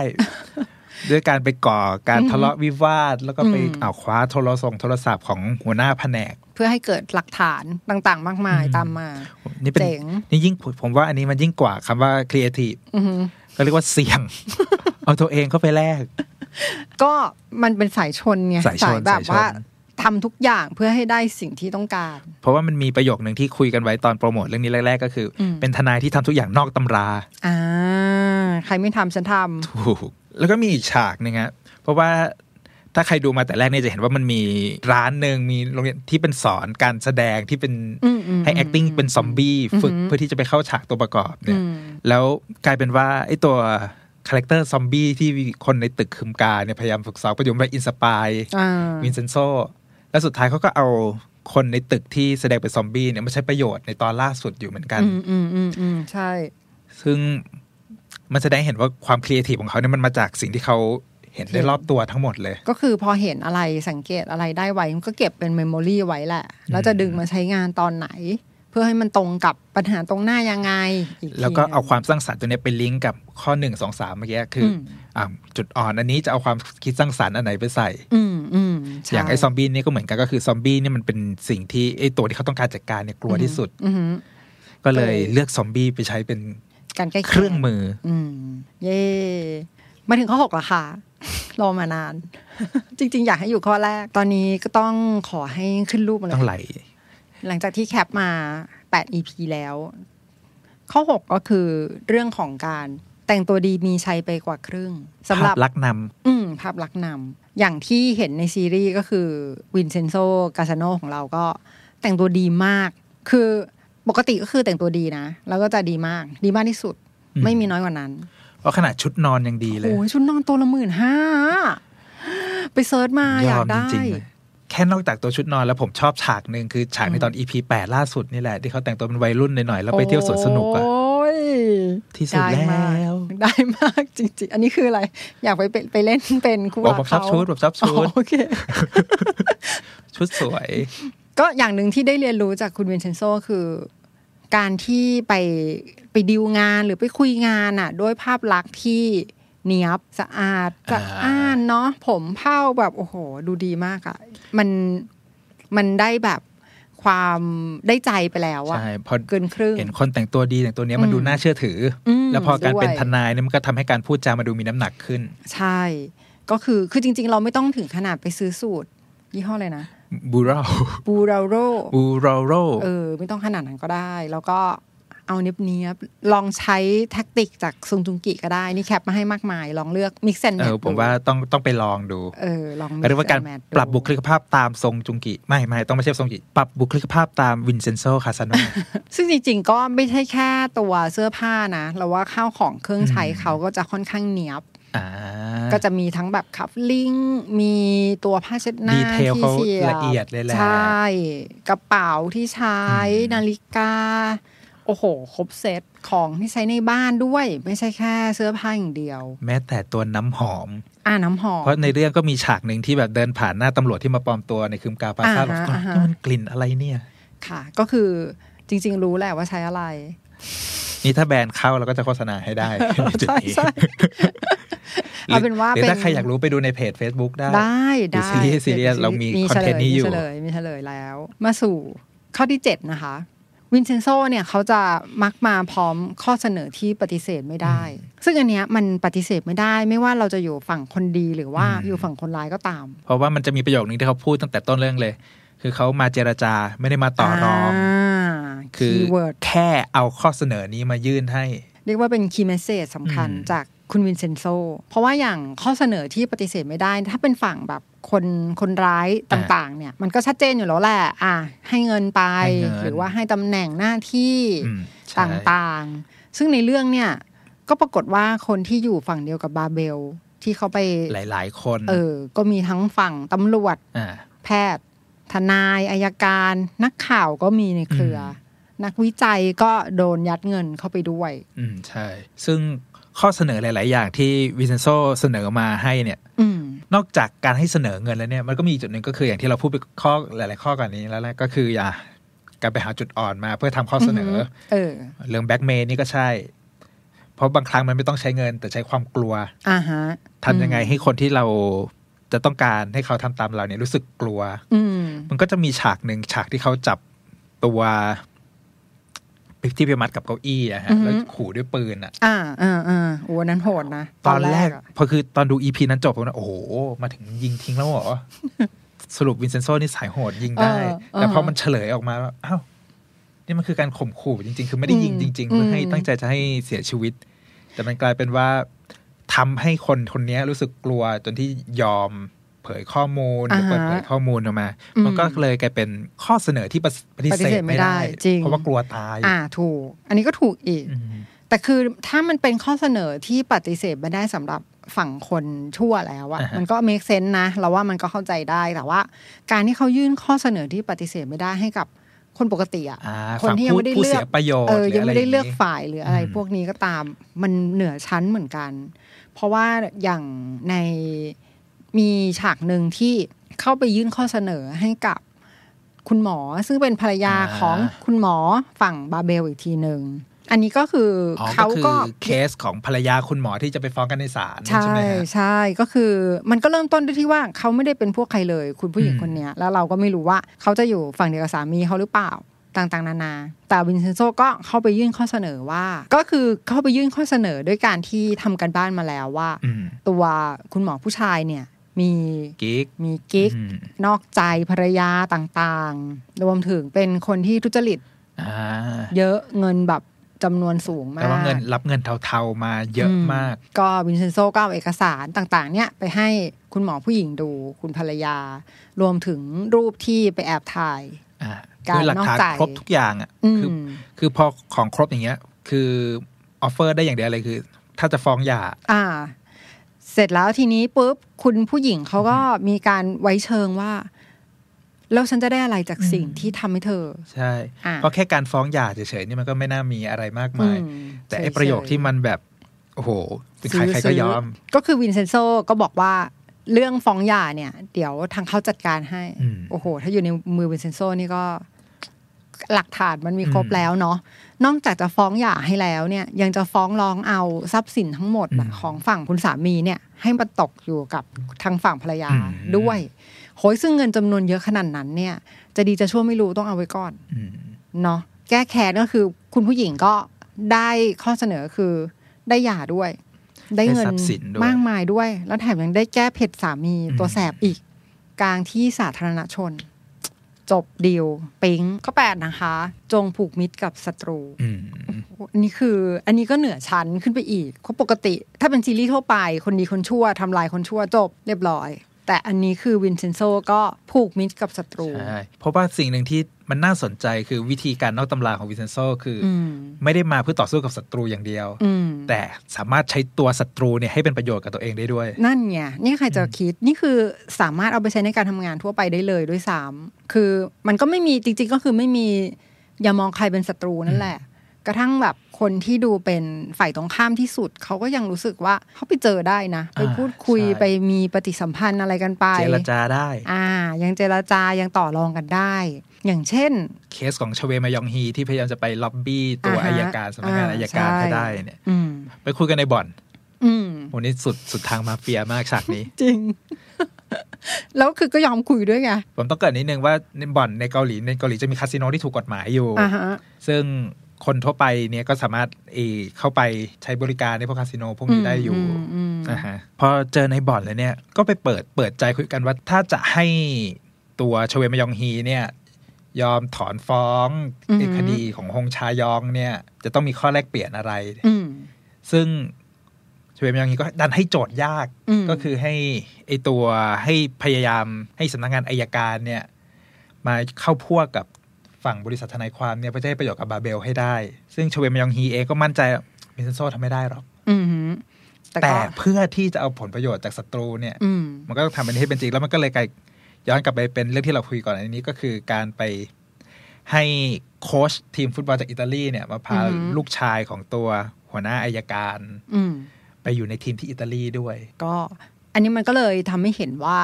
ด้วยการไปก่อการทะเลาะวิวาทแล้วก็ไปเอาคว้าโทรศัพท์ของหัวหน้าแผนกเพื่อให้เกิดหลักฐานต่างๆมากมายตามมานี่เป็นนี่ยิ่งผมว่าอันนี้มันยิ่งกว่าคำว่า creative ก็เรียกว่าเสี่ยง เอาตัวเองเข้าไปแลก ก็มันเป็นสายชนไงสายแบบว่าทำทุกอย่างเพื่อให้ได้สิ่งที่ต้องการเพราะว่ามันมีประโยคนึงที่คุยกันไว้ตอนโปรโมทเรื่องนี้แรกๆก็คือเป็นทนายที่ทำทุกอย่างนอกตำราใครไม่ทำฉันทำถูกแล้วก็มีอีกฉากนึงฮะเพราะว่าถ้าใครดูมาแต่แรกเนี่ยจะเห็นว่ามันมีร้านนึงมีโรงเรียนที่เป็นสอนการแสดงที่เป็นให้ acting เป็นซอมบี้ฝึกเพื่อที่จะไปเข้าฉากตัวประกอบเนี่ยแล้วกลายเป็นว่าไอ้ตัวคาแรคเตอร์ซอมบี้ที่คนในตึกคึมกาเนี่ยพยายามฝึกซ้อมประยุกต์ไปอินสปายวินเซนโซแล้วสุดท้ายเขาก็เอาคนในตึกที่แสดงเป็นซอมบี้เนี่ยมาใช้ประโยชน์ในตอนล่าสุดอยู่เหมือนกันใช่ซึ่งมันแสดงเห็นว่าความครีเอทีฟของเขาเนี่ยมันมาจากสิ่งที่เขาเห็นได้รอบตัวทั้งหมดเลยก็คือพอเห็นอะไรสังเกตอะไรได้ไว้ก็เก็บเป็นเมมโมรี่ไว้แหละแล้วจะดึงมาใช้งานตอนไหนเพื่อให้มันตรงกับปัญหาตรงหน้ายังไงแล้วก็เอาความสร้างสรรค์ตัวนี้ไปลิงก์กับข้อ1 2 3เมื่อกี้คือจุดอ่อนอันนี้จะเอาความคิดสร้างสรรค์อันไหนไปใส่อย่างไอ้ซอมบี้นี่ก็เหมือนกันก็คือซอมบี้นี่มันเป็นสิ่งที่ไอ้ตัวที่เขาต้องการจัดการเนี่ยกลัวที่สุดก็เลยเลือกซอมบี้ไปใช้เป็นเครื่องมือเย่มาถึงข้อ6แล้วค่ะรอมานานจริงๆอยากให้อยู่ข้อแรกตอนนี้ก็ต้องขอให้ขึ้นรูปมาเลยหลังจากที่แคปมา8 EP แล้วข้อ6ก็คือเรื่องของการแต่งตัวดีมีชัยไปกว่าครึ่งสำหรับภาพลักษณ์นำภาพลักษณ์นำอย่างที่เห็นในซีรีส์ก็คือวินเซนโซกาซาโนของเราก็แต่งตัวดีมากคือปกติก็คือแต่งตัวดีนะแล้วก็จะดีมากดีมากที่สุดไม่มีน้อยกว่านั้นเพราะขนาดชุดนอนยังดีเลยโอ้ยชุดนอนตัวละ15,000ไปเซิร์ชมาอยากได้แค่นอกจากตัวชุดนอนแล้วผมชอบฉากนึงคือฉากในตอน EP 8ล่าสุดนี่แหละที่เขาแต่งตัวเป็นวัยรุ่นหน่อยๆแล้วไปเที่ยวสวนสนุกอะที่สุดแล้วได้มากจริงๆอันนี้คืออะไรอยากไปเล่นเป็นคู่รักเขาผมชอบชุดโอเคชุดสวยก็อย่างนึงที่ได้เรียนรู้จากคุณวินเซนโซคือการที่ไปดีลงานหรือไปคุยงานอะด้วยภาพลักษณ์ที่เนียบสะอาดสะอ้านเนาะผมเผ้าแบบโอ้โหดูดีมากอะมันได้แบบความได้ใจไปแล้วอะเกินครึ่งเห็นคนแต่งตัวดีแต่งตัวเนี้ยมันดูน่าเชื่อถือแล้วพอการเป็นทนายเนี่ยมันก็ทำให้การพูดจามาดูมีน้ำหนักขึ้นใช่ก็คือจริงๆเราไม่ต้องถึงขนาดไปซื้อสูตรยี่ห้ออะไรนะบูราโรไม่ต้องขนาดนั้นก็ได้แล้วก็เอาเนี้ยลองใช้แท็กติกจากซุงจุงกิก็ได้นี่แคปมาให้มากมายลองเลือก mix and match ผมว่าต้องไปลองดูลองเรียกว่าการปรับบุคลิกภาพตามซุงจุงกิไม่ต้องไม่ใช่ซุงจุงกิปรับบุคลิกภาพตามวินเซนโซคาซาโนซึ่งจริงๆก็ไม่ใช่แค่ตัวเสื้อผ้านะเราว่าข้าวของเครื่องใช้เขาก็จะค่อนข้างเนียบก็จะมีทั้งแบบคัฟลิงมีตัวผ้าเช็ดหน้าที่เสียละเอียดเลยแหละใช่กระเป๋าที่ใช้นาฬิกาโอ้โหครบเซตของที่ใช้ในบ้านด้วยไม่ใช่แค่เสื้อผ้าอย่างเดียวแม้แต่ตัวน้ำหอมน้ำหอมเพราะในเรื่องก็มีฉากนึงที่แบบเดินผ่านหน้าตำรวจที่มาปลอมตัวในคืมกาปาซ่าแล้วมันกลิ่นอะไรเนี่ยค่ะก็คือจริงๆรู้แหละว่าใช้อะไรนี่ถ้าแบรนด์เข้าเราก็จะโฆษณาให้ได้ ใช่ๆเอาเป็นว่าเป็นถ้าใครอยากรู้ไปดูในเพจ Facebook ได้ซีรีส์เรามีคอนเทนต์นี้อยู่มีเฉลยแล้วมาสู่ข้อที่7นะคะวินเซนโซเนี่ยเขาจะมักมาพร้อมข้อเสนอที่ปฏิเสธไม่ได้ซึ่งอันเนี้ยมันปฏิเสธไม่ได้ไม่ว่าเราจะอยู่ฝั่งคนดีหรือว่าอยู่ฝั่งคนร้ายก็ตามเพราะว่ามันจะมีประโยคนึงที่เขาพูดตั้งแต่ต้นเรื่องเลยคือเขามาเจรจาไม่ได้มาต่อรองคือแค่เอาข้อเสนอนี้มายื่นให้เรียกว่าเป็นคีย์เมสเสจสำคัญจากคุณวินเซนโซเพราะว่าอย่างข้อเสนอที่ปฏิเสธไม่ได้ถ้าเป็นฝั่งแบบคนร้ายต่างๆเนี่ยมันก็ชัดเจนอยู่แล้วแหละให้เงินไปหรือว่าให้ตำแหน่งหน้าที่ต่างๆซึ่งในเรื่องเนี่ยก็ปรากฏว่าคนที่อยู่ฝั่งเดียวกับบาเบลที่เขาไปหลายๆคนก็มีทั้งฝั่งตำรวจแพทย์ทนายอัยการนักข่าวก็มีในเครือ นักวิจัยก็โดนยัดเงินเข้าไปด้วยใช่ซึ่งข้อเสนอหลายๆอย่างที่วินเซนโซเสนอมาให้เนี่ยนอกจากการให้เสนอเงินแล้วเนี่ยมันก็มีจุดหนึ่งก็คืออย่างที่เราพูดไปข้อหลายๆข้อก่อนนี้แล้วแหละก็คือการไปหาจุดอ่อนมาเพื่อทำข้อเสนอเรื่องแบ็กเมย์นี่ก็ใช่เพราะบางครั้งมันไม่ต้องใช้เงินแต่ใช้ความกลัวทำยังไงให้คนที่เราจะต้องการให้เขาทำตามเราเนี่ยรู้สึกกลัวมันก็จะมีฉากหนึ่งฉากที่เขาจับตัวที่ไปมัดกับเก้าอี้อะฮะแล้วขู่ด้วยปืนอะโอ้นั้นโหดนะตอนแรกพอคือตอนดู EP นั้นจบผมนะโอ้โหมาถึงยิงทิ้งแล้วเหรอ สรุปวินเซนโซ่นี่สายโหดยิงได้แต่พอมันเฉลยออกมาว่าอ้าวนี่มันคือการข่มขู่จริงๆคือไม่ได้ยิงจริงๆเพื่อให้ตั้งใจจะให้เสียชีวิตแต่มันกลายเป็นว่าทำให้คนนี้รู้สึกกลัวจนที่ยอมเผยข้อมูลหรือเปิดเผยข้อมูลออกมามันก็เลยกลายเป็นข้อเสนอที่ปฏิเสธไม่ได้เพราะว่ากลัวตายถูกอันนี้ก็ถูกอีกแต่คือถ้ามันเป็นข้อเสนอที่ปฏิเสธไม่ได้สำหรับฝั่งคนชั่วแล้วอ่ะมันก็ make sense นะเราว่ามันก็เข้าใจได้แต่ว่าการที่เขายื่นข้อเสนอที่ปฏิเสธไม่ได้ให้กับคนปกติอ่ะคนที่ยังไม่ได้เลือกยังไม่ได้เลือกฝ่ายหรืออะไรพวกนี้ก็ตามมันเหนือชั้นเหมือนกันเพราะว่าอย่างในมีฉากหนึ่งที่เข้าไปยื่นข้อเสนอให้กับคุณหมอซึ่งเป็นภรรยาของคุณหมอฝั่งบาเบลอีกทีหนึ่งอันนี้ก็คือเขาก็เคสของภรรยาคุณหมอที่จะไปฟ้องกันในศาลใช่ไหมใช่ก็คือมันก็เริ่มต้นด้วยที่ว่าเขาไม่ได้เป็นพวกใครเลยคุณผู้หญิงคนนี้แล้วเราก็ไม่รู้ว่าเขาจะอยู่ฝั่งเดียวกับสามีเขาหรือเปล่าต่างๆนานาแต่วินเซนโซก็เข้าไปยื่นข้อเสนอว่าก็คือเข้าไปยื่นข้อเสนอด้วยการที่ทำกันบ้านมาแล้วว่าตัวคุณหมอผู้ชายเนี่ยมีกิ๊กนอกใจภรรยาต่างๆรวมถึงเป็นคนที่ทุจริตเยอะเงินแบบจำนวนสูงมากแต่ว่าเงินรับเงินเทาๆมาเยอะมากก็วินเซนโซก็เอาเอกสารต่างๆเนี่ยไปให้คุณหมอผู้หญิงดูคุณภรรยารวมถึงรูปที่ไปแอบถ่ายคือหลักฐานครบทุกอย่างอ่ะคือพอของครบอย่างเงี้ยคือออฟเฟอร์ได้อย่างเดียวเลยคือถ้าจะฟ้องหย่าเสร็จแล้วทีนี้ปุ๊บคุณผู้หญิงเขาก็มีการไว้เชิงว่าแล้วฉันจะได้อะไรจากสิ่งที่ทำให้เธอใช่เพราะแค่การฟ้องหย่าเฉยๆนี่มันก็ไม่น่ามีอะไรมากมายแต่ไอ้ประโยคที่มันแบบโอ้โหใครๆก็ยอมก็คือวินเซนโซก็บอกว่าเรื่องฟ้องหย่าเนี่ยเดี๋ยวทางเขาจัดการให้โอ้โหถ้าอยู่ในมือวินเซนโซนี่ก็หลักฐานมันมีครบแล้วเนาะนอกจากจะฟ้องหย่าให้แล้วเนี่ยยังจะฟ้องร้องเอาทรัพย์สินทั้งหมดของฝั่งคุณสามีเนี่ยให้มาตกอยู่กับทางฝั่งภรรยาด้วยโหยซึ่งเงินจำนวนเยอะขนาดนั้นเนี่ยจะดีจะชั่วไม่รู้ต้องเอาไว้ก่อนเนาะแก้แค้นก็คือคุณผู้หญิงก็ได้ข้อเสนอคือได้หย่าด้วยได้เงินมากมายด้วยแล้วแถมยังได้แก้เผ็ดสามีตัวแสบอีกกลางที่สาธารณชนจบดีลปิ๊งข้อ8นะคะจงผูกมิตรกับศัตรูอันนี้ก็เหนือชั้นขึ้นไปอีกเพราะปกติถ้าเป็นซีรีส์ทั่วไปคนดีคนชั่วทำลายคนชั่วจบเรียบร้อยแต่อันนี้คือวินเซนโซก็ผูกมิตรกับศัตรูใช่เพราะว่าสิ่งหนึ่งที่มันน่าสนใจคือวิธีการนอกตำราของวินเซนโซคือไม่ได้มาเพื่อต่อสู้กับศัตรูอย่างเดียวแต่สามารถใช้ตัวศัตรูเนี่ยให้เป็นประโยชน์กับตัวเองได้ด้วยนั่นไงนี่ใครจะคิดนี่คือสามารถเอาไปใช้ในการทำงานทั่วไปได้เลยด้วยซ้ำคือมันก็ไม่มีจริงๆก็คือไม่มีอย่ามองใครเป็นศัตรูนั่นแหละกระทั่งแบบคนที่ดูเป็นฝ่ายตรงข้ามที่สุดเขาก็ยังรู้สึกว่าเขาไปเจอได้นะไปพูดคุยไปมีปฏิสัมพันธ์อะไรกันไปเจรจาได้ยังเจรจายังต่อรองกันได้อย่างเช่นเคสของชเวมายองฮีที่พยายามจะไปล็อบบี้ตัวอัยการสำนักงานอัยการให้ได้เนี่ยไปคุยกันในบ่อนวันนี้สุดทางมาเฟียมากฉากนี้จริง แล้วคือก็ยอมคุยด้วยไงผมต้องเกิดนิดนึงว่าบ่อนในเกาหลีจะมีคาสิโนที่ถูกกฎหมายอยู่ซึ่งคนทั่วไปเนี่ยก็สามารถเข้าไปใช้บริการในพวกคาสิโนพวกนี้ได้อยู่นะฮะพอเจอในบ่อนเลยเนี่ยก็ไปเปิดใจคุยกันว่าถ้าจะให้ตัวชเวมยองฮีเนี่ยยอมถอนฟ้องในคดีของฮงชายองเนี่ยจะต้องมีข้อแลกเปลี่ยนอะไรซึ่งชเวมยองฮีก็ดันให้โจทย์ยากก็คือให้ไอตัวให้พยายามให้สำนักงานอัยการเนี่ยมาเข้าพวกกับฝั่งบริษัททนายความเนี่ยไปได้ประโยชน์กับบาเบลให้ได้ซึ่งชเวมยองฮีเองก็มั่นใจวินเซนโซทำไม่ได้หรอกแต่เพื่อที่จะเอาผลประโยชน์จากศัตรูเนี่ยมันก็ต้องทำเป็นให้เป็นจริงแล้วมันก็เลยกลายย้อนกลับไปเป็นเรื่องที่เราคุยก่อนอันนี้ก็คือการไป ให้โค้ชทีมฟุตบอลจากอิตาลีเนี่ยมาพาลูกชายของตัวหัวหน้าอัยการไปอยู่ในทีมที่อิตาลีด้วยก็อันนี้มันก็เลยทำให้เห็นว่า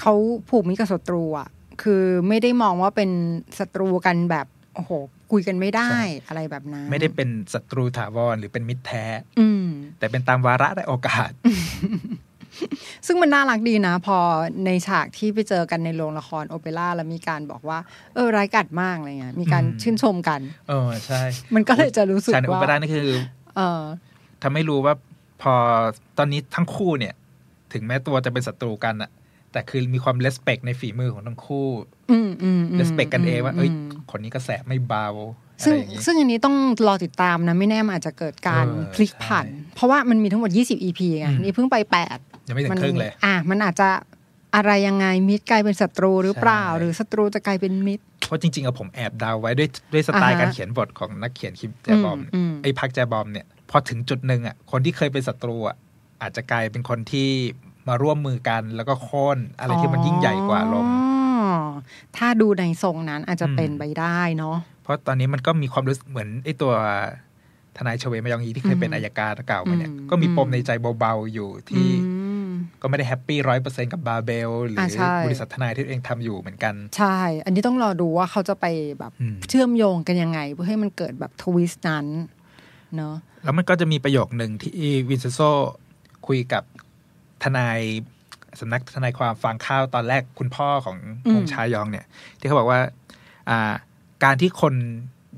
เขาผูกมิตรกับศัตรูอ่ะคือไม่ได้มองว่าเป็นศัตรูกันแบบโอ้โหคุยกันไม่ได้อะไรแบบนั้นไม่ได้เป็นศัตรูถาวรหรือเป็นมิตรแท้แต่เป็นตามวาระได้โอกาส ซึ่งมันน่ารักดีนะพอในฉากที่ไปเจอกันในโรงละครโอเปร่าแล้วมีการบอกว่าร้ายกาจมากอะไรเงี้ยมีการชื่นชมกันใช่มันก็เลยจะรู้สึกว่าฉากในโอเปร่านี่คือทำให้รู้ว่าพอตอนนี้ทั้งคู่เนี่ยถึงแม้ตัวจะเป็นศัตรูกันอะแต่คือมีความ respect ในฝีมือของทั้งคู่ respect กันเองว่าเอ้ยคนนี้กระแสไม่เบาซึ่งอันนี้ต้องรอติดตามนะไม่แน่มันอาจจะเกิดการพลิกผันเพราะว่ามันมีทั้งหมด20 EP ไงนี่เพิ่งไป8ยังไม่ถึงครึ่งเลยมันอาจจะอะไรยังไงมิตรกลายเป็นศัตรูหรือเปล่าหรือศัตรูจะกลายเป็นมิตรเพราะจริงๆอะผมแอบเดาไว้ด้วยสไตล์การเขียนบทของนักเขียนคิมแจบอมไอ้พักแจบอมเนี่ยพอถึงจุดนึงอะคนที่เคยเป็นศัตรูอะอาจจะกลายเป็นคนที่มาร่วมมือกันแล้วก็โค่นอะไรที่มันยิ่งใหญ่กว่าลมถ้าดูในทรงนั้นอาจจะเป็นไปได้เนาะเพราะตอนนี้มันก็มีความรู้สึกเหมือนไอ้ตัวทนายชเวมยองฮีที่เคยเป็นอัยการเก่ามาเนี่ยก็มีปมในใจเบาๆอยู่ที่ก็ไม่ได้แฮปปี้ 100% กับบาเบลหรือบริษัททนายที่เองทำอยู่เหมือนกันใช่อันนี้ต้องรอดูว่าเขาจะไปแบบเชื่อมโยงกันยังไงเพื่อให้มันเกิดแบบทวิสต์นั้นเนาะแล้วมันก็จะมีประโยคนึงที่วินเซโซคุยกับทนายสำนักทนายความฟังข่าวตอนแรกคุณพ่อของฮงชายองเนี่ยที่เขาบอกว่าการที่คน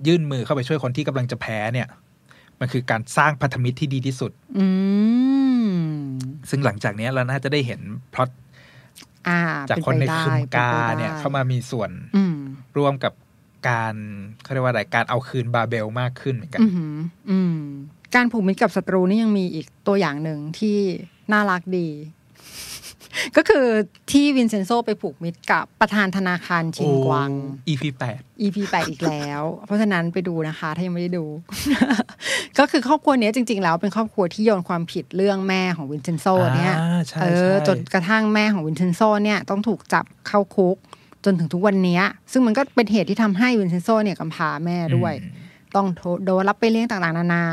ยื่นมือเข้าไปช่วยคนที่กำลังจะแพ้เนี่ยมันคือการสร้างพันธมิตรที่ดีที่สุดซึ่งหลังจากนี้เราน่าจะได้เห็นพล็อตจากคนในคุมกาเนี่ยเข้ามามีส่วนร่วมกับการเขาเรียกว่าอะไรการเอาคืนบาเบลมากขึ้นเหมือนกันการผูกมิตรกับศัตรูนี่ยังมีอีกตัวอย่างหนึ่งที่น่ารักดี ก็คือที่วินเซนโซไปผูกมิตรกับประธานธนาคารชิงกวาง EP 8อีกแล้ว เพราะฉะนั้นไปดูนะคะถ้ายังไม่ได้ดู ก็คือครอบครัวนี้จริงๆแล้วเป็นครอบครัวที่โยนความผิดเรื่องแม่ของวินเซนโซเนี่ยจนกระทั่งแม่ของวินเซนโซเนี่ยต้องถูกจับเข้าคุกจนถึงทุกวันนี้ซึ่งมันก็เป็นเหตุที่ทำให้วินเซนโซเนี่ยกำพร้าแม่ด้วยต้องโดนรับไปเลี้ยงต่างๆนานา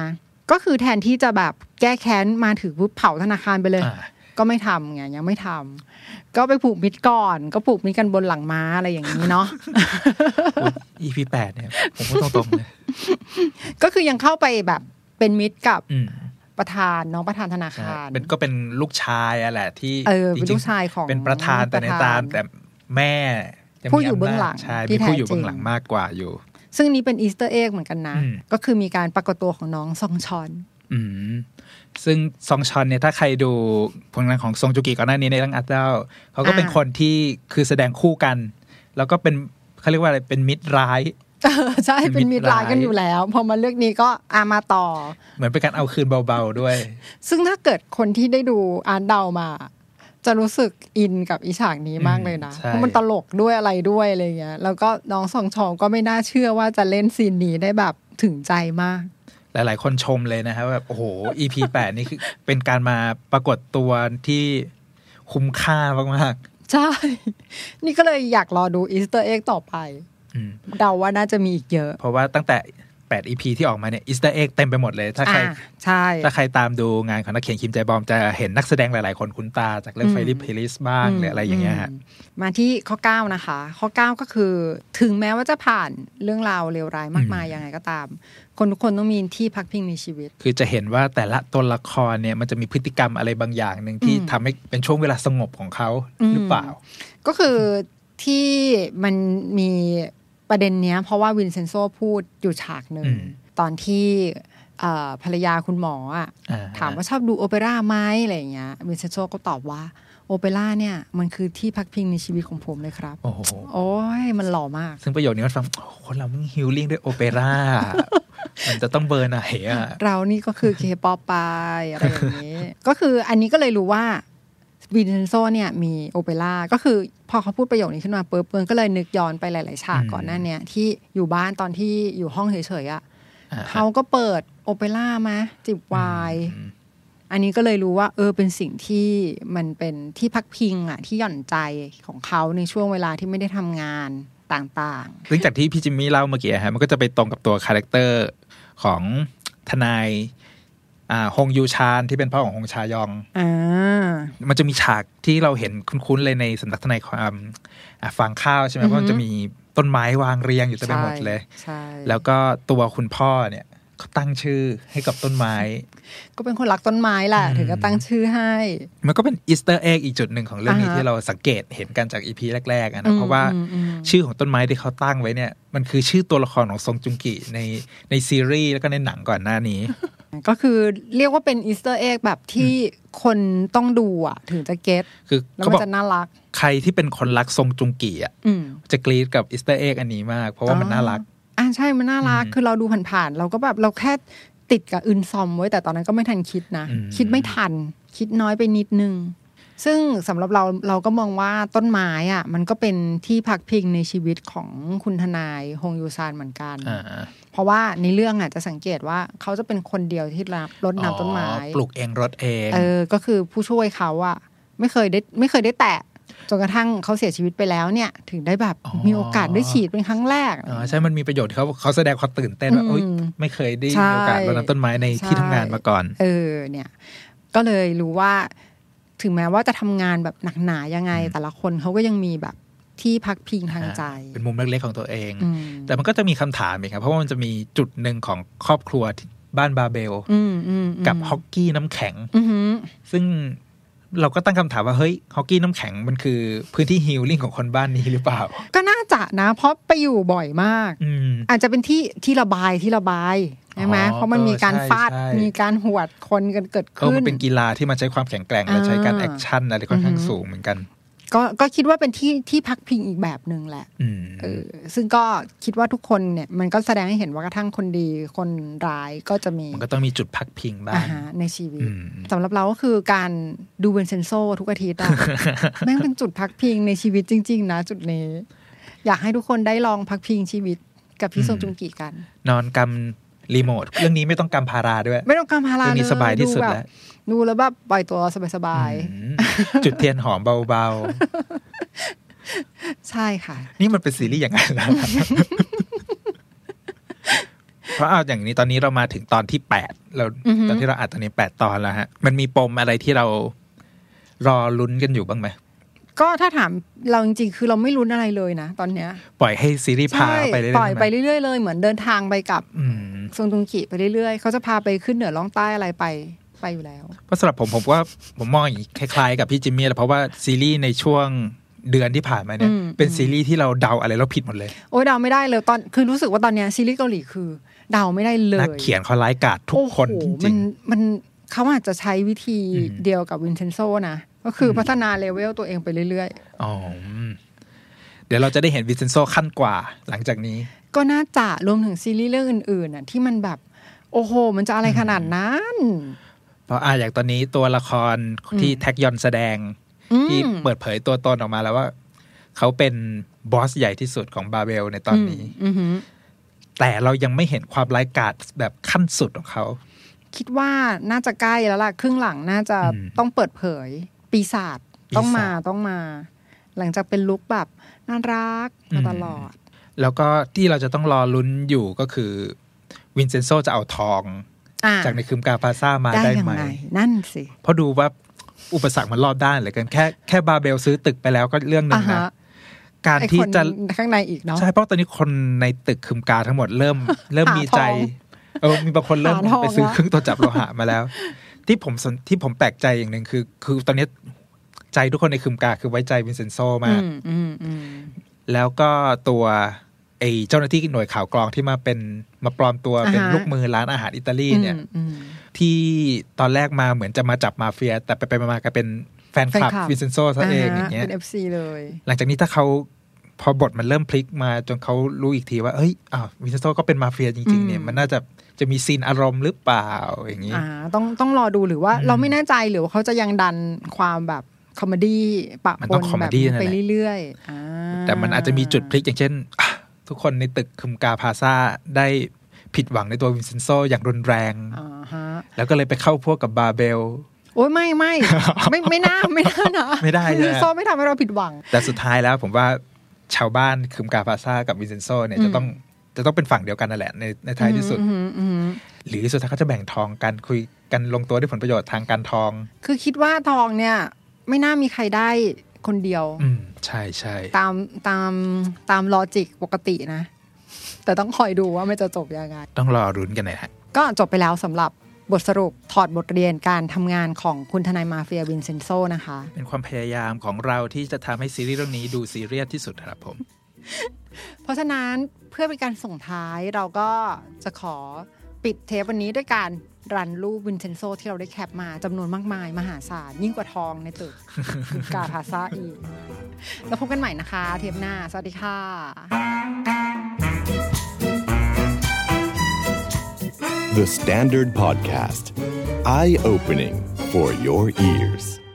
ก็คือแทนที่จะแบบแก้แค้นมาถือปุ๊บเผาธนาคารไปเลยก็ไม่ทำไงยังไม่ทำก็ไปผูกมิตรก่อนก็ผูกมิตรกันบนหลังม้าอะไรอย่างนี้เนาะ EP 8เนี่ยผมก็ตรงๆเลยก็คือยังเข้าไปแบบเป็นมิตรกับประธานน้องประธานธนาคารก็เป็นลูกชายอ่ะแหละที่จริงๆลูกชายของเป็นประธานแต่ในตามแต่แม่ผู้อยู่เบื้องหลังที่ผู้อยู่เบื้องหลังมากกว่าอยู่ซึ่งนี้เป็นอีสเตอร์เอ็กเหมือนกันนะก็คือมีการปรากฏตัวของน้องซองชอนซึ่งซองชอนเนี่ยถ้าใครดูผลงานของซงจูกิก่อนหน้านี้ในเรื่องอัตเจ้าเขาก็เป็นคนที่คือแสดงคู่กันแล้วก็เป็นเขาเรียกว่าอะไรเป็นมิตรร้ายใช่เป็นมิตรร้ายกันอยู่แล้วพอมาเรื่องนี้ก็มาต่อเหมือนเป็นการเอาคืนเบาๆด้วยซึ่งถ้าเกิดคนที่ได้ดูอาร์ตเดามาจะรู้สึกอินกับอีฉากนี้มากเลยนะเพราะมันตลกด้วยอะไรด้วยอะไรเงี้ยแล้วก็น้องซองชองก็ไม่น่าเชื่อว่าจะเล่นซีนนี้ได้แบบถึงใจมากหลายๆคนชมเลยนะครับแบบโอ้โห EP 8 นี่คือเป็นการมาปรากฏตัวที่คุ้มค่ามากๆใช่นี่ก็เลยอยากรอดูอีสเตอร์เอ็กต่อไปเดาว่าน่าจะมีอีกเยอะเพราะว่าตั้งแต่8 EP ที่ออกมาเนี่ยอีสเตอร์เอ็กเต็มไปหมดเลยถ้าใครตามดูงานของนักเขียนคิมแจบอมจะเห็นนักแสดงหลายๆคนคุ้นตาจากเรื่อง Fairy Please บ้างหรืออะไรอย่างเงี้ยฮะมาที่ข้อ9นะคะข้อ9ก็คือถึงแม้ว่าจะผ่านเรื่องราวเลวร้ายมากมายยังไงก็ตามคนทุกคนต้องมีที่พักพิงในชีวิตคือจะเห็นว่าแต่ละตัวละครเนี่ยมันจะมีพฤติกรรมอะไรบางอย่างนึงที่ทำให้เป็นช่วงเวลาสงบของเขาหรือเปล่าก็คือที่มันมีประเด็นเนี้ยเพราะว่าวินเซนโซพูดอยู่ฉากหนึ่งตอนที่ภรรยาคุณหมอถามว่าชอบดูโอเปร่าไหมอะไรอย่างเงี้ยวินเซนโซก็ตอบว่าโอเปร่าเนี่ยมันคือที่พักพิงในชีวิตของผมเลยครับโอ้ยมันหล่อมากซึ่งประโยคนี้มันฟังคนเรามันฮิลลิ่งด้วยโอเปร่า มันจะต้องเบอร์ไหนอะเรานี่ก็คือเคป๊อปไปอะไรอย่างนี้ ก็คืออันนี้ก็เลยรู้ว่าวินเซนโซเนี่ยมีโอเปร่าก็คือพอเขาพูดประโยคนี้ขึ้นมาปุ๊บก็เลยนึกย้อนไปหลายๆฉากก่อนหน้านี้ที่อยู่บ้านตอนที่อยู่ห้องเฉยๆอ่ะเขาก็เปิดโอเปร่ามาจิบไวน์อันนี้ก็เลยรู้ว่าเป็นสิ่งที่มันเป็นที่พักพิงอ่ะที่หย่อนใจของเขาในช่วงเวลาที่ไม่ได้ทำงาน ต่างๆซึ่งจากที่พี่จิมมี่เล่าเมื่อกี้ฮะมันก็จะไปตรงกับตัวคาแรคเตอร์ของทนายฮงยูชานที่เป็นพ่อของฮงชายองมันจะมีฉากที่เราเห็นคุ้นๆเลยในสำนักทนายความฟางข้าวใช่ไหมเพราะมันจะมีต้นไม้วางเรียงอยู่เต็มไปหมดเลยแล้วก็ตัวคุณพ่อเนี่ยเขาตั้งชื่อให้กับต้นไม้ก็เป็นคนรักต้นไม้แหละถึงก็ตั้งชื่อให้มันก็เป็นอีสเตอร์เอ็กอีกจุดหนึ่งของเรื่องนี้ที่เราสังเกตเห็นกันจาก EP แรกๆนะเพราะว่าชื่อของต้นไม้ที่เขาตั้งไว้เนี่ยมันคือชื่อตัวละครของซงจุงกิในซีรีส์แล้วก็ในหนังก่อนหน้านี้ก็คือเรียกว่าเป็นอีสเตอร์เอ็กแบบที่คนต้องดูอ่ะถึงจะเก็ตแล้วมันจะน่ารักใครที่เป็นคนรักซงจุงกิอ่ะจะกรี๊ดกับอีสเตอร์เอ็กอันนี้มากเพราะว่ามันน่ารักใช่มันน่ารักคือเราดูผ่านๆเราก็แบบเราแค่ติดกับอึนซอมไว้แต่ตอนนั้นก็ไม่ทันคิดนะคิดไม่ทันคิดน้อยไปนิดนึงซึ่งสำหรับเราก็มองว่าต้นไม้อ่ะมันก็เป็นที่พักพิงในชีวิตของคุณทนายฮงยูซานเหมือนกันเพราะว่าในเรื่องอ่ะจะสังเกตว่าเขาจะเป็นคนเดียวที่รดน้ำต้นไม้ปลูกเองรดเองก็คือผู้ช่วยเขาอ่ะไม่เคยได้แตะจนกระทั่งเขาเสียชีวิตไปแล้วเนี่ยถึงได้แบบมีโอกาสได้ฉีดเป็นครั้งแรกใช่มันมีประโยชน์เขาแสดงความตื่นเต้นว่าไม่เคยได้มีโอกาสรดน้ำต้นไม้ในที่ทำงานมาก่อนเนี่ยก็เลยรู้ว่าถึงแม้ว่าจะทำงานแบบหนักหนายังไงแต่ละคนเขาก็ยังมีแบบที่พักพิงทางใจเป็นมุมเล็กๆของตัวเองแต่มันก็จะมีคำถามอีกครับเพราะว่ามันจะมีจุดหนึ่งของครอบครัวบ้านบาเบลกับฮอกกี้น้ำแข็งซึ่งเราก็ตั้งคำถามว่าเฮ้ยฮอกกี้น้ำแข็งมันคือพื้นที่ฮีลลิ่งของคนบ้านนี้หรือเปล่าก็น่าจะนะเพราะไปอยู่บ่อยมากอาจจะเป็นที่ระบายใช่ไหมเพราะมันมีการฟาดมีการหวดคนกันเกิดขึ้นมันเป็นกีฬาที่มันใช้ความแข็งแกร่งและใช้การแอคชั่นอะไรค่อนข้างสูงเหมือนกันก็คิดว่าเป็นที่พักพิงอีกแบบนึงแหละซึ่งก็คิดว่าทุกคนเนี่ยมันก็แสดงให้เห็นว่ากระทั่งคนดีคนร้ายก็จะมีมันก็ต้องมีจุดพักพิงบ้างในชีวิตสำหรับเราก็คือการดูเวนเซนโซทุกอาทิตย์แม่งเป็นจุดพักพิงในชีวิตจริงๆนะจุดนี้อยากให้ทุกคนได้ลองพักพิงชีวิตกับพี่ซงจุงกิกันนอนกำรีโมทเรื่องนี้ไม่ต้องกำพาราด้วยไม่ต้องกำพาราเลยสบายที่สุดแล้วดูแล้วแบบปล่อยตัวสบายๆจุดเทียนหอมเบาๆใช่ค่ะนี่มันเป็นซีรีส์อย่างนั้นแล้วเพราะเอาอย่างนี้ตอนนี้เรามาถึงตอนที่8เราตอนที่เราอัดตอนนี้8ตอนแล้วฮะมันมีปมอะไรที่เรารอลุ้นกันอยู่บ้างไหมก็ถ้าถามเราจริงๆคือเราไม่ลุ้นอะไรเลยนะตอนเนี้ยปล่อยให้ซีรีส์พาไปเรื่อยๆปล่อยไปเรื่อยๆเลยเหมือนเดินทางไปกับซงจุงกิไปเรื่อยๆเขาจะพาไปขึ้นเหนือล่องใต้อะไรไปอยู่แล้วเพราะสำหรับผมว่าผมมองอย่างคล้ายๆกับพี่จิมมี่แหละเพราะว่าซีรีส์ในช่วงเดือนที่ผ่านมาเนี่ยเป็นซีรีส์ที่เราเดาอะไรแล้วผิดหมดเลยโอ้ยเดาไม่ได้เลยตอนคือรู้สึกว่าตอนเนี้ยซีรีส์เกาหลีคือเดาไม่ได้เลยนักเขียนเขาร้ายกาจทุกคนจริงๆมันเขาอาจจะใช้วิธีเดียวกับวินเซนโซนะก็คือพัฒนาเลเวลตัวเองไปเรื่อยๆอ๋อเดี๋ยวเราจะได้เห็นวินเซนโซขั้นกว่าหลังจากนี้ก็น่าจะรวมถึงซีรีส์เรื่องอื่นๆน่ะที่มันแบบโอ้โหมันจะอะไรขนาดนั้นเพราะอย่างตอนนี้ตัวละครที่แท็กยอนแสดงที่เปิดเผยตัวตนออกมาแล้วว่าเขาเป็นบอสใหญ่ที่สุดของบาเบลในตอนนี้แต่เรายังไม่เห็นความร้ายกาจแบบขั้นสุดของเขาคิดว่าน่าจะใกล้แล้วล่ะครึ่งหลังน่าจะต้องเปิดเผยปีศาจต้องมาหลังจากเป็นลุคแบบน่ารักมาตลอดแล้วก็ที่เราจะต้องรอลุ้นอยู่ก็คือวินเซนโซจะเอาทองจากในคืมกาพาซ่ามาได้ไหมนั่นสิเพราะดูว่าอุปสรรคมันรอบด้านเหลือเกินแค่บาเบลซื้อตึกไปแล้วก็เรื่องนึงนะการที่จะข้างในอีกเนาะใช่เพราะตอนนี้คนในตึกคืมกาทั้งหมดเริ่มมีใจมีบางคนเริ่มไปซื้อเครื่องตรวจจับโลหะมาแล้วที่ผมแปลกใจอย่างนึงคือตอนนี้ใจทุกคนในคืมกาคือไว้ใจวินเซนโซมากแล้วก็ตัวไอ้เจ้าหน้าที่หน่วยข่าวกรองที่มาปลอมตัวเป็นลูกมือร้านอาหารอิตาลีเนี่ยที่ตอนแรกมาเหมือนจะมาจับมาเฟียแต่ไปมาก็เป็นแฟนคลับวินเซนโซซะเองอย่างเงี้ยเป็น FC เลยหลังจากนี้ถ้าเขาพอบทมันเริ่มพลิกมาจนเขารู้อีกทีว่าเอ้ยวินเซนโซก็เป็นมาเฟียจริงๆเนี่ยมันน่าจะมีซีนอารมณ์หรือเปล่าอย่างงี้ต้องรอดูหรือว่าเราไม่แน่ใจหรือว่าเขาจะยังดันความแบบคอมเมดี้ปะปนแบบไปเรื่อยๆแต่มันอาจจะมีจุดพลิกอย่างเช่นทุกคนในตึกคุมกาพาซาได้ผิดหวังในตัววินเซนโซอย่างรุนแรงแล้วก็เลยไปเข้าพวกกับบาเบลโอ้ยไม่ ไม่น่านะวินเซนโซไม่ทำให้เราผิดหวังแต่สุดท้ายแล้วผมว่า ชาวบ้านคึมกาพาซากับวินเซนโซเนี่ยจะต้องเป็นฝั่งเดียวกันนั่นแหละในท้ายที่สุดหรือสุดท้ายเขาจะแบ่งทองกันคุยกันลงตัวด้วยผลประโยชน์ทางการทองคือคิดว่าทองเนี่ยไม่น่ามีใครได้คนเดียวใช่ใช่ตามลอจิกปกตินะแต่ต้องคอยดูว่ามันจะจบยังไงต้องรอรุ้นกันหน่อยฮะก็จบไปแล้วสำหรับบทสรุปถอดบทเรียนการทำงานของคุณทนายมาเฟียวินเซนโซนะคะเป็นความพยายามของเราที่จะทำให้ซีรีส์เรื่องนี้ดูซีเรียสที่สุดครับผม เพราะฉะนั้นเพื่อเป็นการส่งท้ายเราก็จะขอปิดเทปวันนี้ด้วยการรันรูปวินเซนโซที่เราได้แคปมาจำนวนมากมายมหาศาลยิ่งกว่าทองในตึก กาพาซาอีกแล้วพบกันใหม่นะคะเทปหน้าสวัสดีค่ะThe Standard Podcast, eye-opening for your ears.